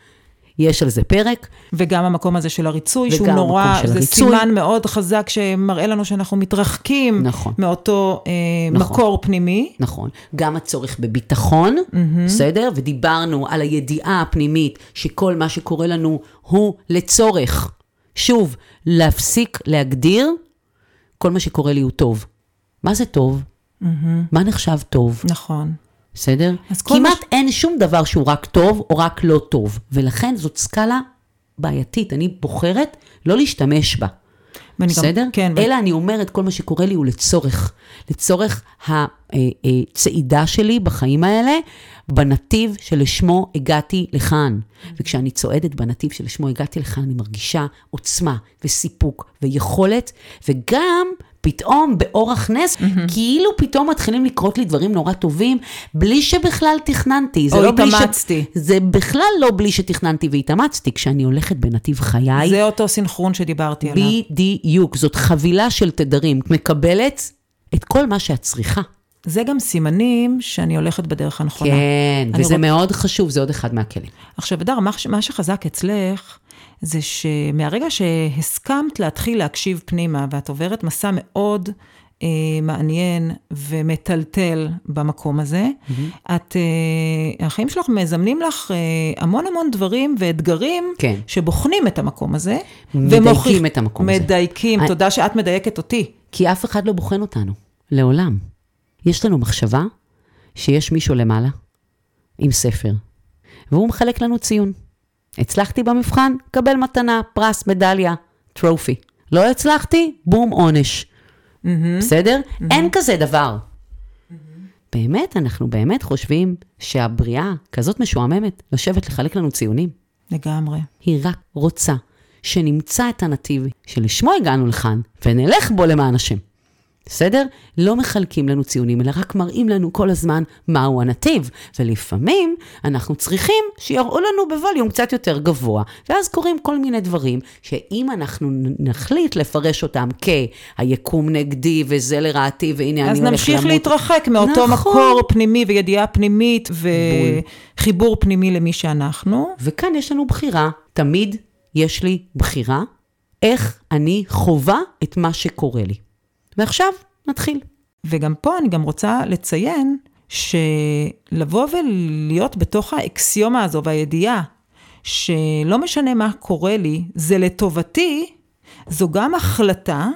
יש על זה פרק. וגם המקום הזה של הריצוי, שהוא נורא, זה הריצוי. סימן מאוד חזק, שמראה לנו שאנחנו מתרחקים, נכון. מאותו אה, נכון. מקור פנימי. נכון, גם הצורך בביטחון, mm-hmm. בסדר? ודיברנו על הידיעה הפנימית, שכל מה שקורה לנו, הוא לצורך, שוב, להפסיק להגדיר, כל מה שקורה לי הוא טוב. מה זה טוב? Mm-hmm. מה נחשב טוב? נכון. בסדר? כמעט ש... אין שום דבר שהוא רק טוב או רק לא טוב, ולכן זאת סקאלה בעייתית, אני בוחרת לא להשתמש בה, בסדר? גם, כן, אלא ו... אני אומרת, כל מה שקורה לי הוא לצורך, לצורך הצעידה שלי בחיים האלה, בנתיב שלשמו הגעתי לכאן, וכשאני צועדת בנתיב שלשמו הגעתי לכאן, אני מרגישה עוצמה וסיפוק ויכולת, וגם פתאום באורח נס, mm-hmm. כאילו פתאום מתחילים לקרות לי דברים נורא טובים, בלי שבכלל תכננתי. או לא התאמצתי. ש... זה בכלל לא בלי שתכננתי והתאמצתי, כשאני הולכת בנתיב חיי. זה אותו סינכרון שדיברתי עליו. בדיוק, זאת חבילה של תדרים, מקבלת את כל מה שאת צריכה. זה גם סימנים שאני הולכת בדרך הנכונה. כן, וזה רוצ... מאוד חשוב, זה עוד אחד מהכלים. עכשיו, הדר, מה, ש... מה שחזק אצלך, זה שמהרגע שהסכמת להתחיל להקשיב פנימה, ואת עוברת מסע מאוד אה, מעניין ומטלטל במקום הזה, mm-hmm. את, אה, החיים שלך מזמנים לך אה, המון המון דברים ואתגרים, כן. שבוחנים את המקום הזה. מדייקים ומוכיח, את המקום מדייקים, הזה. מדייקים, תודה I... שאת מדייקת אותי. כי אף אחד לא בוחן אותנו, לעולם. יש לנו מחשבה שיש מישהו למעלה עם ספר, והוא מחלק לנו ציון. הצלחתי במבחן, קבל מתנה, פרס, מדליה, טרופי. לא הצלחתי, בום, עונש. Mm-hmm. בסדר? Mm-hmm. אין כזה דבר. Mm-hmm. באמת, אנחנו באמת חושבים שהבריאה כזאת משועממת, לשבת לחלק לנו ציונים. לגמרי. היא רק רוצה שנמצא את הנתיב שלשמו הגענו לכאן, ונלך בו למען השם. בסדר? לא מחלקים לנו ציונים, אלא רק מראים לנו כל הזמן מהו הנתיב. ולפעמים אנחנו צריכים שיראו לנו בווליום קצת יותר גבוה. ואז קוראים כל מיני דברים שאם אנחנו נחליט לפרש אותם כהיקום נגדי וזה לרעתי והנה אני הולך למות. אז נמשיך להתרחק מאותו מקור פנימי וידיעה פנימית וחיבור פנימי למי שאנחנו. וכאן יש לנו בחירה. תמיד יש לי בחירה איך אני חובה את מה שקורה לי. ועכשיו נתחיל. וגם פה אני גם רוצה לציין שלבוא ולהיות בתוך האקסיומה הזו והידיעה שלא משנה מה קורה לי, זה לטובתי, זו גם החלטה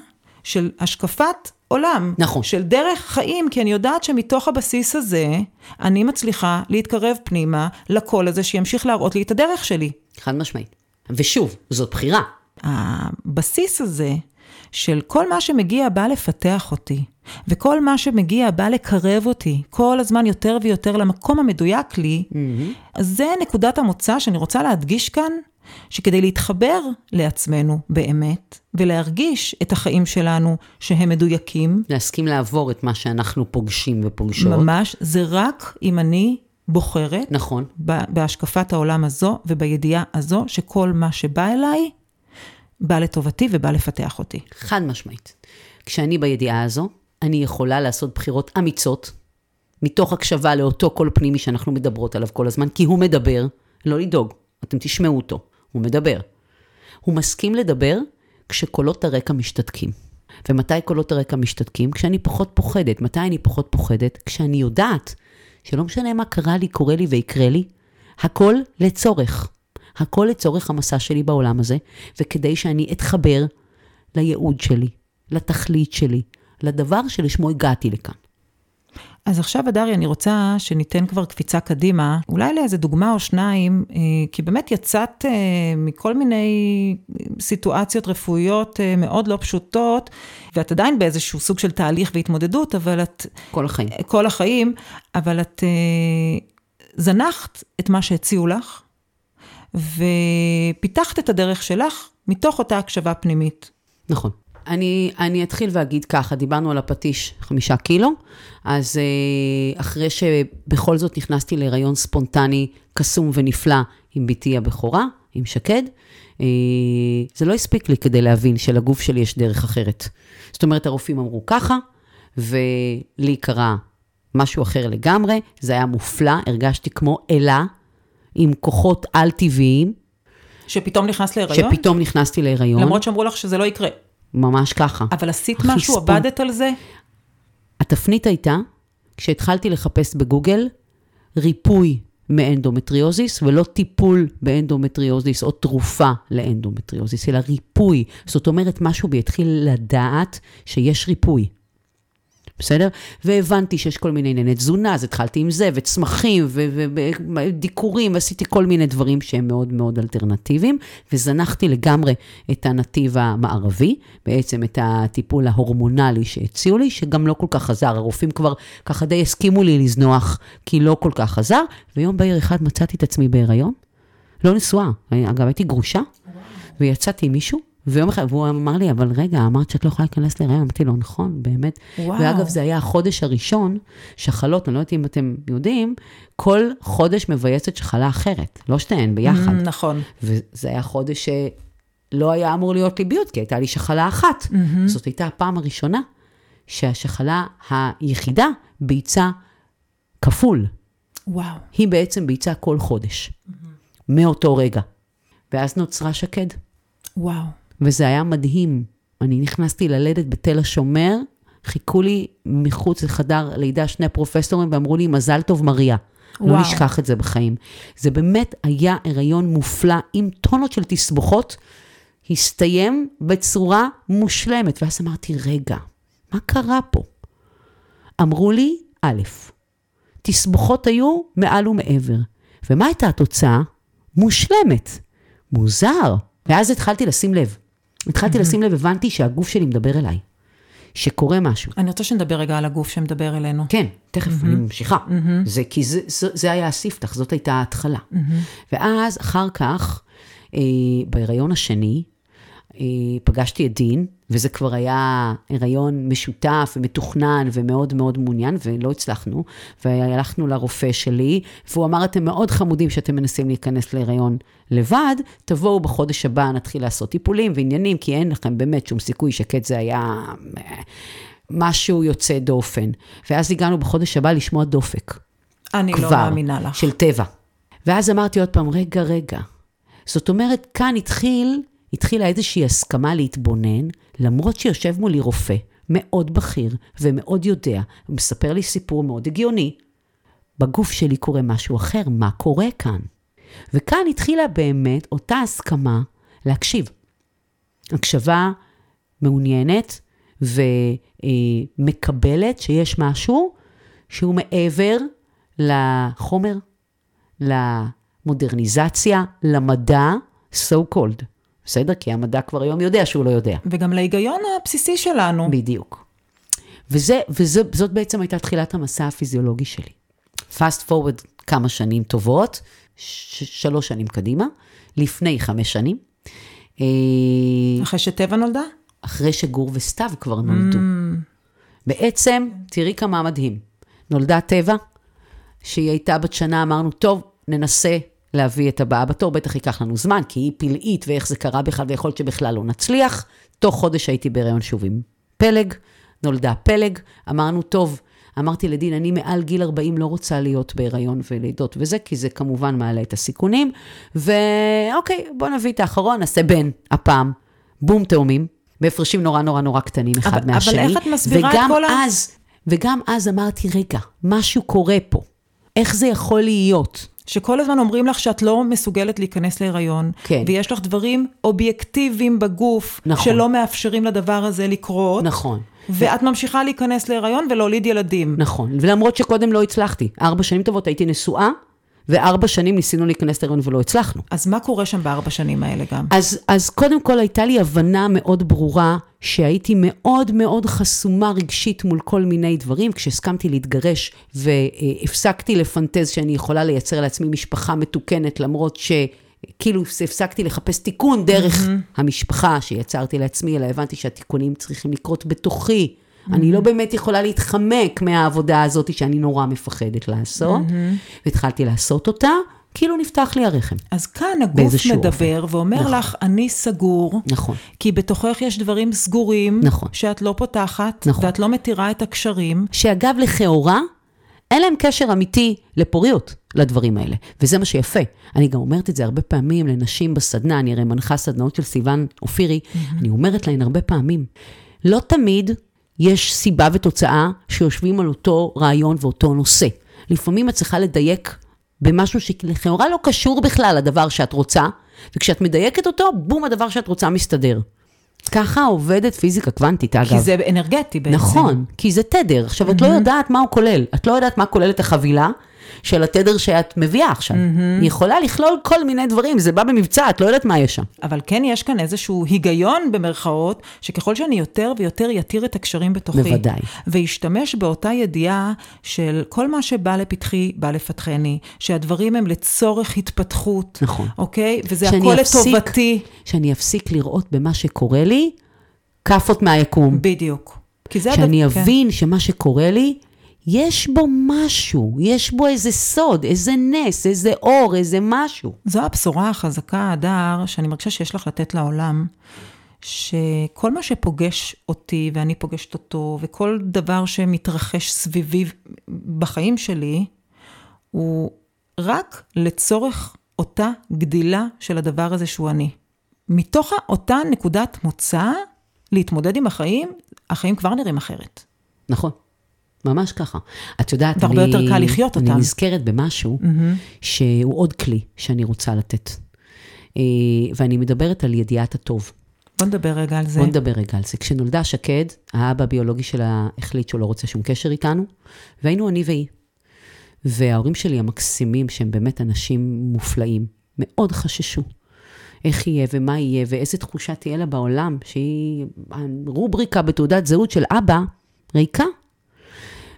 של השקפת עולם. נכון. של דרך חיים, כי אני יודעת שמתוך הבסיס הזה אני מצליחה להתקרב פנימה לקול הזה שימשיך להראות לי את הדרך שלי. חד משמעית. ושוב, זאת בחירה. הבסיס הזה של כל מה שמגיע בא לפתח אותי, וכל מה שמגיע בא לקרב אותי, כל הזמן יותר ויותר למקום המדויק לי, mm-hmm. זה נקודת המוצא שאני רוצה להדגיש כאן, שכדי להתחבר לעצמנו באמת, ולהרגיש את החיים שלנו שהם מדויקים. להסכים לעבור את מה שאנחנו פוגשים ופוגשות. ממש, זה רק אם אני בוחרת, נכון. בהשקפת העולם הזו ובידיעה הזו, שכל מה שבא אליי, בא לטובתי ובא לפתח אותי. חד משמעית. כשאני בידיעה הזו, אני יכולה לעשות בחירות אמיצות, מתוך הקשבה לאותו כל פנימי שאנחנו מדברות עליו כל הזמן, כי הוא מדבר, לא לדאוג, אתם תשמעו אותו, הוא מדבר. הוא מסכים לדבר כשקולות הרקע משתתקים. ומתי קולות הרקע משתתקים? כשאני פחות פוחדת. מתי אני פחות פוחדת? כשאני יודעת שלא משנה מה קרה לי, קורה לי ויקרה לי, הכל לצורך. הכל לצורך המסע שלי בעולם הזה, וכדי שאני אתחבר לייעוד שלי, לתכלית שלי, לדבר שלשמו הגעתי לכאן. אז עכשיו, הדר, אני רוצה שניתן כבר קפיצה קדימה, אולי לאיזה דוגמה או שניים, כי באמת יצאת מכל מיני סיטואציות רפואיות מאוד לא פשוטות, ואת עדיין באיזשהו סוג של תהליך והתמודדות, אבל את... כל החיים. כל החיים, אבל את זנחת את מה שהציעו לך, ופיתחת את הדרך שלך מתוך אותה הקשבה פנימית. נכון. אני, אני אתחיל ואגיד ככה, דיברנו על הפטיש חמישה קילו, אז אחרי שבכל זאת נכנסתי להיריון ספונטני, קסום ונפלא עם ביתי הבכורה, עם שקד, זה לא הספיק לי כדי להבין שלגוף שלי יש דרך אחרת. זאת אומרת, הרופאים אמרו ככה, ולי קרה משהו אחר לגמרי, זה היה מופלא, הרגשתי כמו אלה, עם כוחות על-טבעיים. שפתאום נכנס להיריון? שפתאום נכנסתי להיריון. למרות שאמרו לך שזה לא יקרה. ממש ככה. אבל עשית משהו, עבדת על זה? התפנית הייתה, כשהתחלתי לחפש בגוגל, ריפוי מאנדומטריוזיס, ולא טיפול באנדומטריוזיס, או תרופה לאנדומטריוזיס, אלא ריפוי. זאת אומרת, משהו בי התחיל לדעת שיש ריפוי. בסדר? והבנתי שיש כל מיני ענייני תזונה, אז התחלתי עם זה, וצמחים, ודיקורים, ועשיתי כל מיני דברים שהם מאוד מאוד אלטרנטיביים, וזנחתי לגמרי את הנתיב המערבי, בעצם את הטיפול ההורמונלי שהציעו לי, שגם לא כל כך עזר, הרופאים כבר ככה די הסכימו לי לזנוח, כי לא כל כך עזר, ויום בעיר אחד מצאתי את עצמי בהיריון, לא נשואה, אגב הייתי גרושה, ויצאתי עם מישהו, ויום אחד, והוא אמר לי, אבל רגע, אמרת שאת לא יכולה להיכנס להיריון, אמרתי לו, נכון, באמת. וואו. ואגב, זה היה החודש הראשון, שחלות, אני לא יודעת אם אתם יודעים, כל חודש מבייסת שחלה אחרת, לא שתיהן, ביחד. Mm, נכון. וזה היה חודש שלא היה אמור להיות ליביות, כי הייתה לי שחלה אחת. Mm-hmm. זאת הייתה הפעם הראשונה, שהשחלה היחידה, ביצה כפול. וואו. היא בעצם ביצה כל חודש. Mm-hmm. מאותו רגע. ואז נוצרה שקד. וואו. וזה היה מדהים. אני נכנסתי ללדת בתל השומר, חיכו לי מחוץ לחדר לידה שני פרופסורים, ואמרו לי, מזל טוב מריה. וואו. לא נשכח את זה בחיים. זה באמת היה הריון מופלא, עם טונות של תסבוכות, הסתיים בצורה מושלמת. ואז אמרתי, רגע, מה קרה פה? אמרו לי, א', תסבוכות היו מעל ומעבר. ומה הייתה התוצאה? מושלמת. מוזר. ואז התחלתי לשים לב. התחלתי לשים לב, הבנתי שהגוף שלי מדבר אליי. שקורה משהו. אני רוצה שנדבר רגע על הגוף שמדבר אלינו. כן, תכף, אני ממשיכה. זה, כי זה, זה היה הספתח, זאת הייתה ההתחלה. ואז אחר כך, בהיריון השני, פגשתי את דין, וזה כבר היה הריון משותף ומתוכנן ומאוד מאוד מעוניין, ולא הצלחנו, והלכנו לרופא שלי, והוא אמר, אתם מאוד חמודים שאתם מנסים להיכנס להיריון לבד, תבואו בחודש הבא, נתחיל לעשות טיפולים ועניינים, כי אין לכם באמת שום סיכוי שקט, זה היה משהו יוצא דופן. ואז הגענו בחודש הבא לשמוע דופק. אני לא מאמינה לך. של טבע. ואז אמרתי עוד פעם, רגע, רגע. זאת אומרת, כאן התחיל... התחילה איזושהי הסכמה להתבונן, למרות שיושב מולי רופא, מאוד בכיר ומאוד יודע, ומספר לי סיפור מאוד הגיוני. בגוף שלי קורה משהו אחר, מה קורה כאן? וכאן התחילה באמת אותה הסכמה להקשיב. הקשבה מעוניינת ומקבלת שיש משהו שהוא מעבר לחומר, למודרניזציה, למדע, so called. בסדר? כי המדע כבר היום יודע שהוא לא יודע. וגם להיגיון הבסיסי שלנו. בדיוק. וזה, וזה, זאת בעצם הייתה תחילת המסע הפיזיולוגי שלי. Fast forward כמה שנים טובות, ש- שלוש שנים קדימה, לפני חמש שנים. אחרי שטבע נולדה? אחרי שגור וסתיו כבר נולדו. Mm. בעצם, תראי כמה מדהים. נולדה טבע, שהיא הייתה בת שנה, אמרנו, טוב, ננסה, להביא את הבאה בתור, בטח ייקח לנו זמן, כי היא פלאית, ואיך זה קרה בכלל, ויכולת שבכלל לא נצליח. תוך חודש הייתי בהיריון שוב עם פלג, נולדה פלג, אמרנו, טוב, אמרתי לדין, אני מעל גיל ארבעים לא רוצה להיות בהיריון ולידות וזה, כי זה כמובן מעלה את הסיכונים, ואוקיי, בוא נביא את האחרון, נעשה בן הפעם, בום תאומים, בהפרשים נורא נורא נורא קטנים אחד אבל, מהשני, אבל איך את מסבירה וגם את כל אז, וגם אז אמרתי, רגע, משהו קורה פה, איך זה יכול להיות? שכל הזמן אומרים לך שאת לא מסוגלת להיכנס להיריון, כן. ויש לך דברים אובייקטיביים בגוף, נכון. שלא מאפשרים לדבר הזה לקרות, נכון. ואת ממשיכה להיכנס להיריון ולהוליד ילדים. נכון, ולמרות שקודם לא הצלחתי, ארבע שנים טובות הייתי נשואה, וארבע שנים ניסינו להיכנס להיריון ולא הצלחנו. אז מה קורה שם בארבע שנים האלה גם? אז, אז קודם כל הייתה לי הבנה מאוד ברורה, שהייתי מאוד מאוד חסומה רגשית מול כל מיני דברים, כשהסכמתי להתגרש והפסקתי לפנטז שאני יכולה לייצר לעצמי משפחה מתוקנת, למרות ש... כאילו הפסקתי לחפש תיקון דרך mm-hmm. המשפחה שיצרתי לעצמי, אלא הבנתי שהתיקונים צריכים לקרות בתוכי, אני לא באמת יכולה להתחמק מהעבודה הזאת שאני נורא מפחדת לעשות, והתחלתי לעשות אותה, כאילו נפתח לי הרחם. אז כאן הגוף מדבר ואומר לך, אני סגור, כי בתוכך יש דברים סגורים, שאת לא פותחת, ואת לא מתירה את הקשרים. שאגב לכאורה, אין להם קשר אמיתי לפוריות לדברים האלה, וזה מה שיפה. אני גם אומרת את זה הרבה פעמים לנשים בסדנה, אני הרי מנחה סדנאות של סיוון אופירי, אני אומרת להן הרבה פעמים, לא תמיד... יש סיבה ותוצאה שיושבים על אותו רעיון ואותו נושא. לפעמים את צריכה לדייק במשהו שלכאורה לא קשור בכלל לדבר שאת רוצה, וכשאת מדייקת אותו, בום, הדבר שאת רוצה מסתדר. ככה עובדת פיזיקה קוונטית, אגב. כי זה אנרגטי בעצם. נכון, כי זה תדר. עכשיו, את לא יודעת מה הוא כולל. את לא יודעת מה כולל את החבילה של התדר שאת מביאה עכשיו. היא יכולה לכלול כל מיני דברים. זה בא במבצע, את לא יודעת מה יש שם. אבל כן, יש כאן איזשהו היגיון במרכאות, שככל שאני יותר ויותר יתיר את הקשרים בתוכי. בוודאי. וישתמש באותה ידיעה של כל מה שבא לפתחי, בא לפתחני, שהדברים הם לצורך התפתחות. נכון. אוקיי? וזה הכל לטובתי. שאני אפסיק לראות במה שקורה לי, כפות מהיקום. בדיוק. שאני אבין שמה שקורה לי, יש בו משהו, יש בו איזה סוד, איזה נס, איזה אור, איזה משהו. זו הבשורה החזקה, הדר, שאני מרגישה שיש לך לתת לעולם, שכל מה שפוגש אותי ואני פוגשת אותו, וכל דבר שמתרחש סביבי בחיים שלי, הוא רק לצורך אותה גדילה של הדבר הזה שהוא אני. מתוך אותה נקודת מוצא, להתמודד עם החיים, החיים כבר נראים אחרת. נכון. ממש ככה. את יודעת, אני, אני נזכרת במשהו mm-hmm. שהוא עוד כלי שאני רוצה לתת. ואני מדברת על ידיעת הטוב. בוא נדבר רגע על זה. בוא נדבר רגע על זה. כשנולדה שקד, האבא הביולוגי שלה החליט שהוא לא רוצה שום קשר איתנו, והיינו אני והיא. וההורים שלי המקסימים, שהם באמת אנשים מופלאים, מאוד חששו. איך יהיה ומה יהיה ואיזה תחושה תהיה לה בעולם, שהיא רובריקה בתעודת זהות של אבא ריקה.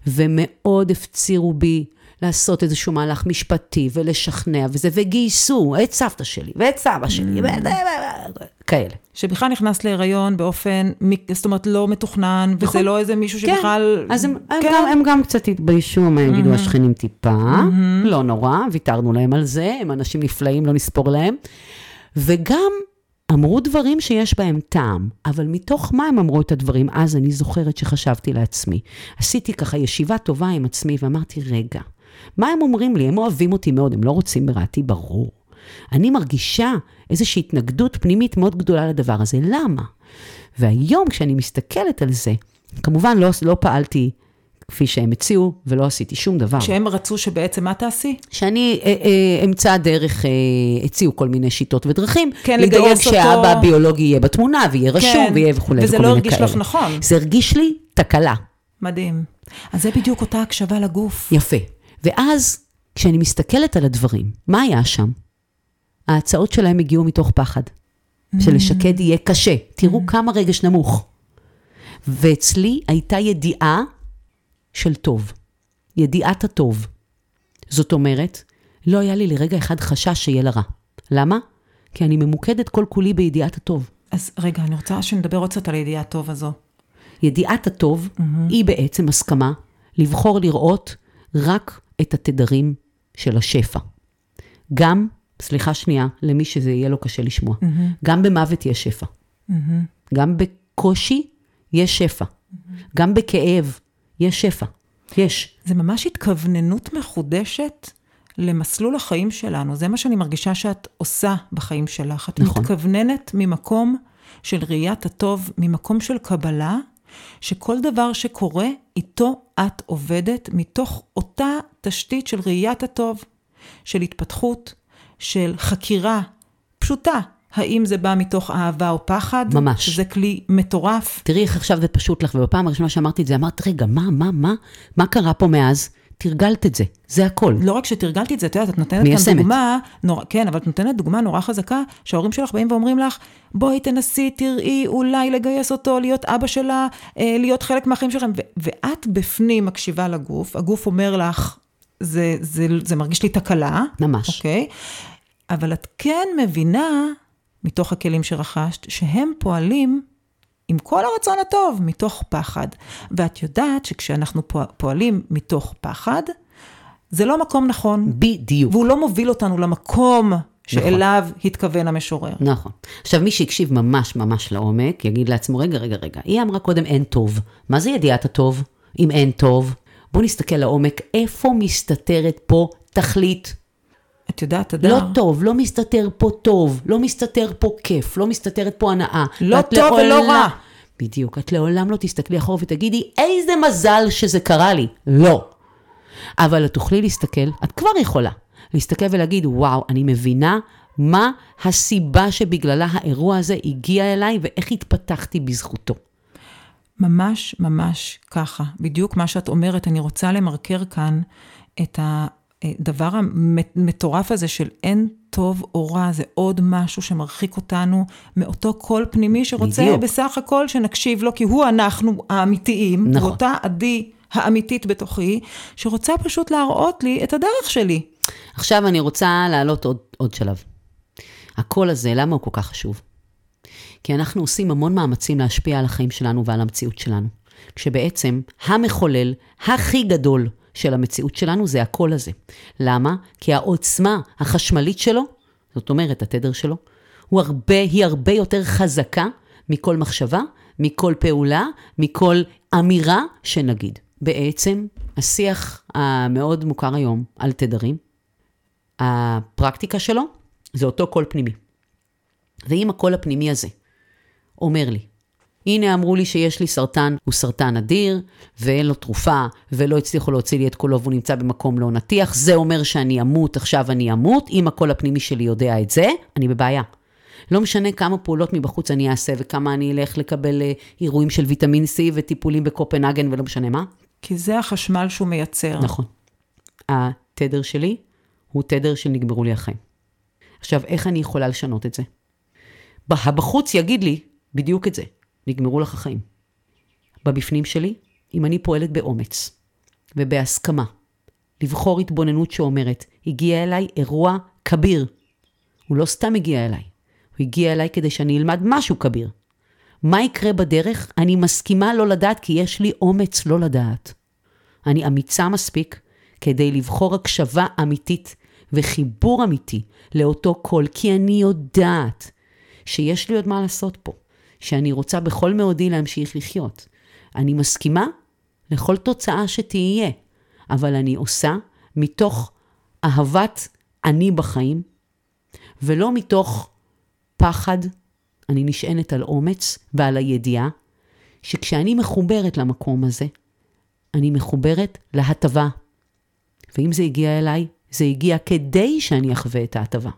ומאוד הפצירו בי לעשות איזשהו מהלך משפטי ולשכנע וזה, וגייסו את סבתא שלי ואת סבא שלי, כאלה. שבכלל נכנס להיריון באופן, זאת אומרת, לא מתוכנן, וזה לא איזה מישהו שבכלל... אז הם גם קצת התביישו, הם יגידו, השכנים טיפה, לא נורא, ויתרנו להם על זה, הם אנשים נפלאים, לא נספור להם, וגם אמרו דברים שיש בהם טעם, אבל מתוך מה הם אמרו את הדברים, אז אני זוכרת שחשבתי לעצמי. עשיתי ככה ישיבה טובה עם עצמי, ואמרתי, רגע, מה הם אומרים לי? הם אוהבים אותי מאוד, הם לא רוצים ברעתי, ברור. אני מרגישה איזושהי התנגדות פנימית מאוד גדולה לדבר הזה, למה? והיום כשאני מסתכלת על זה, כמובן לא, לא פעלתי כפי שהם הציעו, ולא עשיתי שום דבר. שהם רצו שבעצם מה תעשי? שאני אמצא דרך, הציעו כל מיני שיטות ודרכים, לדאוג שהאבא הביולוגי יהיה בתמונה, ויהיה רשום, ויהיה וכו'. וזה לא הרגיש לך נכון. זה הרגיש לי תקלה. מדהים. אז זה בדיוק אותה הקשבה לגוף. יפה. ואז, כשאני מסתכלת על הדברים, מה היה שם? ההצעות שלהם הגיעו מתוך פחד. שלשקד יהיה קשה. תראו כמה רגש נמוך. ואצלי הייתה ידיעה של טוב, ידיעת הטוב. זאת אומרת, לא היה לי לרגע אחד חשש שיהיה לרע. למה? כי אני ממוקדת כל כולי בידיעת הטוב. אז רגע, אני רוצה שנדבר עוד קצת על ידיעת הטוב הזו. ידיעת הטוב mm-hmm. היא בעצם הסכמה לבחור לראות רק את התדרים של השפע. גם, סליחה שנייה, למי שזה יהיה לו קשה לשמוע, mm-hmm. גם במוות יש שפע. Mm-hmm. גם בקושי יש שפע. Mm-hmm. גם בכאב יש שפע, יש. זה ממש התכווננות מחודשת למסלול החיים שלנו. זה מה שאני מרגישה שאת עושה בחיים שלך. את נכון. מתכווננת ממקום של ראיית הטוב, ממקום של קבלה, שכל דבר שקורה, איתו את עובדת מתוך אותה תשתית של ראיית הטוב, של התפתחות, של חקירה פשוטה. האם זה בא מתוך אהבה או פחד? ממש. שזה כלי מטורף. תראי איך עכשיו זה פשוט לך, ובפעם הראשונה שאמרתי את זה, אמרת, רגע, מה, מה, מה, מה קרה פה מאז? תרגלת את זה, זה הכל. לא רק שתרגלתי את זה, את יודעת, את נותנת כאן דוגמה, נור... כן, אבל את נותנת דוגמה נורא חזקה, שההורים שלך באים ואומרים לך, בואי תנסי, תראי, אולי לגייס אותו, להיות אבא שלה, להיות חלק מהחיים שלכם, ו- ואת בפנים מקשיבה לגוף, הגוף אומר לך, זה, זה, זה, זה מרגיש לי תקלה. ממש. Okay? אבל את כן מבינה מתוך הכלים שרכשת, שהם פועלים עם כל הרצון הטוב, מתוך פחד. ואת יודעת שכשאנחנו פועלים מתוך פחד, זה לא מקום נכון. בדיוק. והוא לא מוביל אותנו למקום שאליו התכוון המשורר. נכון. עכשיו, מי שיקשיב ממש ממש לעומק, יגיד לעצמו, רגע, רגע, רגע, היא אמרה קודם, אין טוב. מה זה ידיעת הטוב? אם אין טוב, בוא נסתכל לעומק, איפה מסתתרת פה תכלית? את יודעת, אדר. לא טוב, לא מסתתר פה טוב, לא מסתתר פה כיף, לא מסתתרת פה הנאה. לא טוב לעולם, ולא רע. בדיוק, את לעולם לא תסתכלי אחורה ותגידי, איזה מזל שזה קרה לי. לא. אבל את תוכלי להסתכל, את כבר יכולה, להסתכל ולהגיד, וואו, אני מבינה מה הסיבה שבגללה האירוע הזה הגיע אליי, ואיך התפתחתי בזכותו. ממש, ממש ככה. בדיוק מה שאת אומרת, אני רוצה למרקר כאן את הדבר המטורף הזה של אין טוב או רע, זה עוד משהו שמרחיק אותנו מאותו קול פנימי שרוצה בדיוק. בסך הכל שנקשיב לו, כי הוא אנחנו האמיתיים, נכון. אותה עדי האמיתית בתוכי, שרוצה פשוט להראות לי את הדרך שלי. עכשיו אני רוצה לעלות עוד, עוד שלב. הקול הזה, למה הוא כל כך חשוב? כי אנחנו עושים המון מאמצים להשפיע על החיים שלנו ועל המציאות שלנו. כשבעצם המחולל הכי גדול של המציאות שלנו זה הקול הזה. למה? כי העוצמה החשמלית שלו, זאת אומרת התדר שלו, הוא הרבה, היא הרבה יותר חזקה מכל מחשבה, מכל פעולה, מכל אמירה שנגיד. בעצם השיח המאוד מוכר היום על תדרים, הפרקטיקה שלו זה אותו קול פנימי. ואם הקול הפנימי הזה אומר לי, הנה אמרו לי שיש לי סרטן, הוא סרטן אדיר, ואין לו תרופה, ולא הצליחו להוציא לי את קולו, והוא נמצא במקום לא נתיח, זה אומר שאני אמות, עכשיו אני אמות, אם הקול הפנימי שלי יודע את זה, אני בבעיה. לא משנה כמה פעולות מבחוץ אני אעשה, וכמה אני אלך לקבל אירועים של ויטמין C, וטיפולים בקופנהגן, ולא משנה מה. כי זה החשמל שהוא מייצר. נכון. התדר שלי הוא תדר שנגמרו לי החיים. עכשיו, איך אני יכולה לשנות את זה? הבחוץ יגיד לי בדיוק את זה. נגמרו לך החיים. בבפנים שלי, אם אני פועלת באומץ ובהסכמה, לבחור התבוננות שאומרת, הגיע אליי אירוע כביר. הוא לא סתם הגיע אליי. הוא הגיע אליי כדי שאני אלמד משהו כביר. מה יקרה בדרך? אני מסכימה לא לדעת, כי יש לי אומץ לא לדעת. אני אמיצה מספיק כדי לבחור הקשבה אמיתית וחיבור אמיתי לאותו קול, כי אני יודעת שיש לי עוד מה לעשות פה. שאני רוצה בכל מאודי להמשיך לחיות. אני מסכימה לכל תוצאה שתהיה, אבל אני עושה מתוך אהבת אני בחיים, ולא מתוך פחד. אני נשענת על אומץ ועל הידיעה, שכשאני מחוברת למקום הזה, אני מחוברת להטבה. ואם זה הגיע אליי, זה הגיע כדי שאני אחווה את ההטבה.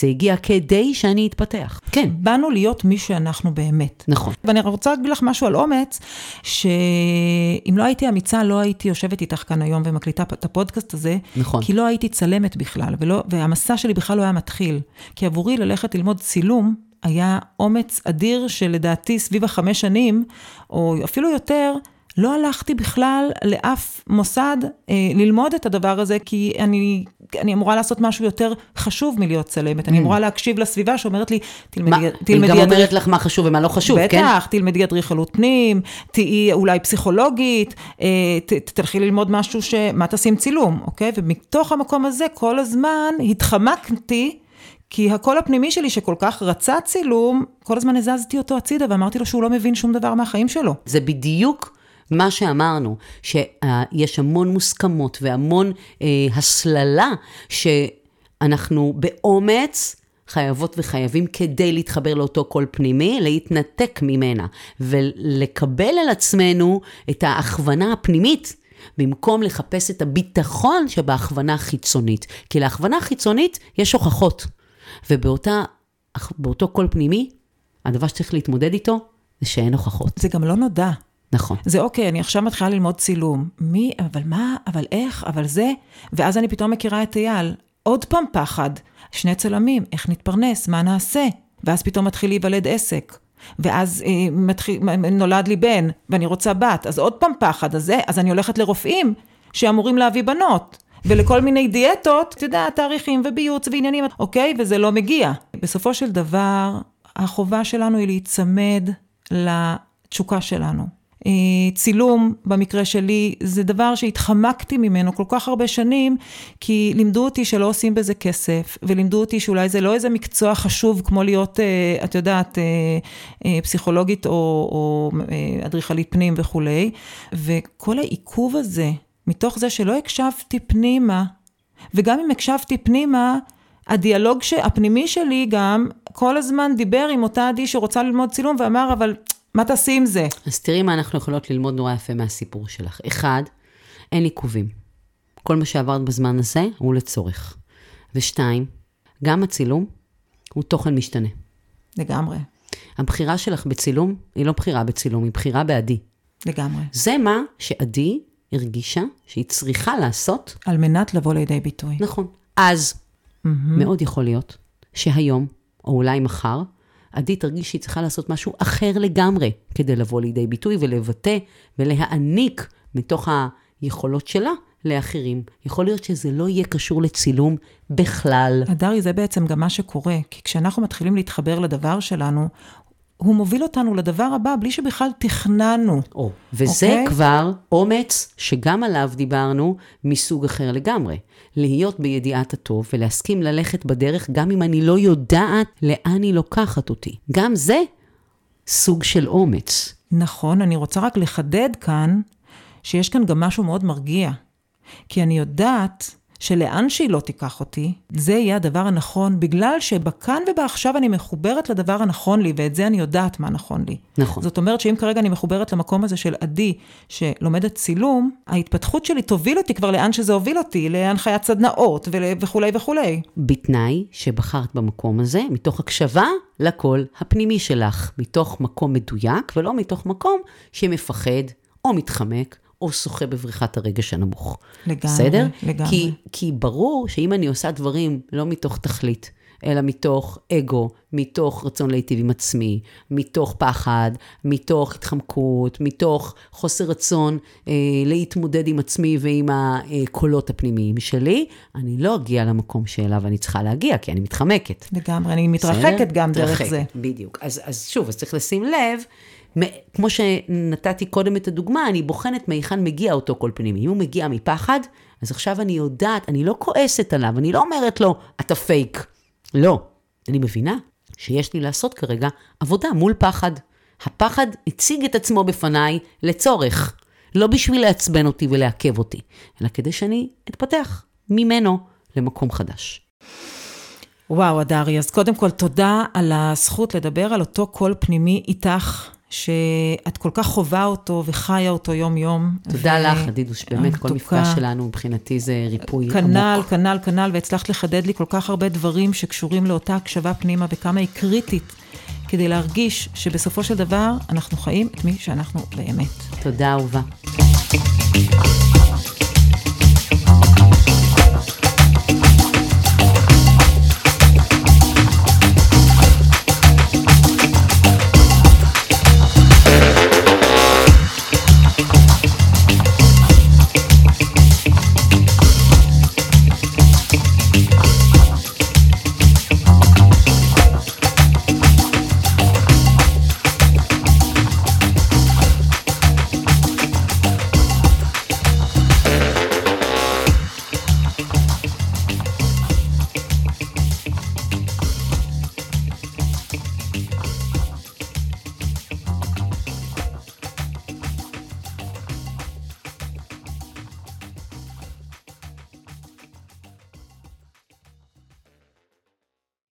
זה הגיע כדי שאני אתפתח. כן. באנו להיות מי שאנחנו באמת. נכון. ואני רוצה להגיד לך משהו על אומץ, שאם לא הייתי אמיצה, לא הייתי יושבת איתך כאן היום ומקליטה את הפודקאסט הזה, נכון. כי לא הייתי צלמת בכלל, ולא, והמסע שלי בכלל לא היה מתחיל. כי עבורי ללכת ללמוד צילום, היה אומץ אדיר שלדעתי סביב החמש שנים, או אפילו יותר, לא הלכתי בכלל לאף מוסד אה, ללמוד את הדבר הזה, כי אני, אני אמורה לעשות משהו יותר חשוב מלהיות צלמת. Mm. אני אמורה להקשיב לסביבה שאומרת לי, תלמדי אדריך. היא גם אומרת דריך... לך מה חשוב ומה לא חשוב, בטח, כן? בטח, תלמדי אדריכלות פנים, תהיי אולי פסיכולוגית, אה, ת, תלכי ללמוד משהו שמה תשים צילום, אוקיי? ומתוך המקום הזה כל הזמן התחמקתי, כי הקול הפנימי שלי שכל כך רצה צילום, כל הזמן הזזתי אותו הצידה ואמרתי לו שהוא לא מבין שום דבר מהחיים שלו. זה בדיוק מה שאמרנו, שיש המון מוסכמות והמון אה, הסללה שאנחנו באומץ חייבות וחייבים כדי להתחבר לאותו קול פנימי, להתנתק ממנה ולקבל על עצמנו את ההכוונה הפנימית במקום לחפש את הביטחון שבהכוונה החיצונית. כי להכוונה החיצונית יש הוכחות ובאותו קול פנימי הדבר שצריך להתמודד איתו זה שאין הוכחות. זה גם לא נודע. נכון. זה אוקיי, אני עכשיו מתחילה ללמוד צילום. מי, אבל מה, אבל איך, אבל זה. ואז אני פתאום מכירה את אייל. עוד פעם פחד. שני צלמים, איך נתפרנס, מה נעשה? ואז פתאום מתחיל להיוולד עסק. ואז אה, מתחיל, נולד לי בן, ואני רוצה בת. אז עוד פעם פחד, אז, זה, אז אני הולכת לרופאים שאמורים להביא בנות. ולכל מיני דיאטות, אתה יודע, תאריכים וביוץ ועניינים. אוקיי, וזה לא מגיע. בסופו של דבר, החובה שלנו היא להיצמד לתשוקה שלנו. צילום במקרה שלי זה דבר שהתחמקתי ממנו כל כך הרבה שנים, כי לימדו אותי שלא עושים בזה כסף, ולימדו אותי שאולי זה לא איזה מקצוע חשוב כמו להיות, את יודעת, פסיכולוגית או, או אדריכלית פנים וכולי, וכל העיכוב הזה, מתוך זה שלא הקשבתי פנימה, וגם אם הקשבתי פנימה, הדיאלוג הפנימי שלי גם כל הזמן דיבר עם אותה עדי שרוצה ללמוד צילום ואמר, אבל מה תעשי עם זה? אז תראי מה אנחנו יכולות ללמוד נורא יפה מהסיפור שלך. אחד, אין עיכובים. כל מה שעברת בזמן הזה הוא לצורך. ושתיים, גם הצילום הוא תוכן משתנה. לגמרי. הבחירה שלך בצילום היא לא בחירה בצילום, היא בחירה בעדי. לגמרי. זה מה שעדי הרגישה שהיא צריכה לעשות. על מנת לבוא לידי ביטוי. נכון. אז mm-hmm. מאוד יכול להיות שהיום, או אולי מחר, עדי תרגיש שהיא צריכה לעשות משהו אחר לגמרי, כדי לבוא לידי ביטוי ולבטא ולהעניק מתוך היכולות שלה לאחרים. יכול להיות שזה לא יהיה קשור לצילום בכלל. הדר, זה בעצם גם מה שקורה, כי כשאנחנו מתחילים להתחבר לדבר שלנו, הוא מוביל אותנו לדבר הבא, בלי שבכלל תכננו. או, וזה okay? כבר אומץ, שגם עליו דיברנו, מסוג אחר לגמרי. להיות בידיעת הטוב, ולהסכים ללכת בדרך, גם אם אני לא יודעת לאן היא לוקחת אותי. גם זה סוג של אומץ. נכון, אני רוצה רק לחדד כאן, שיש כאן גם משהו מאוד מרגיע. כי אני יודעת שלאן שהיא לא תיקח אותי, זה יהיה הדבר הנכון, בגלל שבכאן ובעכשיו אני מחוברת לדבר הנכון לי, ואת זה אני יודעת מה נכון לי. נכון. זאת אומרת שאם כרגע אני מחוברת למקום הזה של עדי, שלומדת צילום, ההתפתחות שלי תוביל אותי כבר לאן שזה הוביל אותי, להנחיית סדנאות וכו' וכו'. בתנאי שבחרת במקום הזה, מתוך הקשבה לכל הפנימי שלך, מתוך מקום מדויק, ולא מתוך מקום שמפחד או מתחמק, או שוחה בבריחת הרגש הנמוך. לגמרי, בסדר? לגמרי. כי, כי ברור שאם אני עושה דברים לא מתוך תכלית, אלא מתוך אגו, מתוך רצון להיטיב עם עצמי, מתוך פחד, מתוך התחמקות, מתוך חוסר רצון אה, להתמודד עם עצמי ועם הקולות הפנימיים שלי, אני לא אגיע למקום שאליו אני צריכה להגיע, כי אני מתחמקת. לגמרי, אני מתרחקת גם דרך זה. בדיוק. אז, אז שוב, אז צריך לשים לב, כמו שנתתי קודם את הדוגמה, אני בוחנת מהיכן מגיע אותו כל פנימי. אם הוא מגיע מפחד, אז עכשיו אני יודעת, אני לא כועסת עליו, אני לא אומרת לו, אתה פייק. לא. אני מבינה שיש לי לעשות כרגע עבודה מול פחד. הפחד הציג את עצמו בפניי לצורך. לא בשביל להצבן אותי ולעכב אותי, אלא כדי שאני אתפתח ממנו למקום חדש. וואו, הדר, אז קודם כל תודה על הזכות לדבר על אותו קול פנימי איתך. שאת כל כך חובה אותו וחיה אותו יום יום. תודה ו... לך, עדידוש, באמת כל מפגש שלנו מבחינתי זה ריפוי כנל, עמוק. כנל, כנל, כנל, והצלחת לחדד לי כל כך הרבה דברים שקשורים לאותה הקשבה פנימה וכמה היא קריטית, כדי להרגיש שבסופו של דבר אנחנו חיים את מי שאנחנו באמת. תודה, אהובה.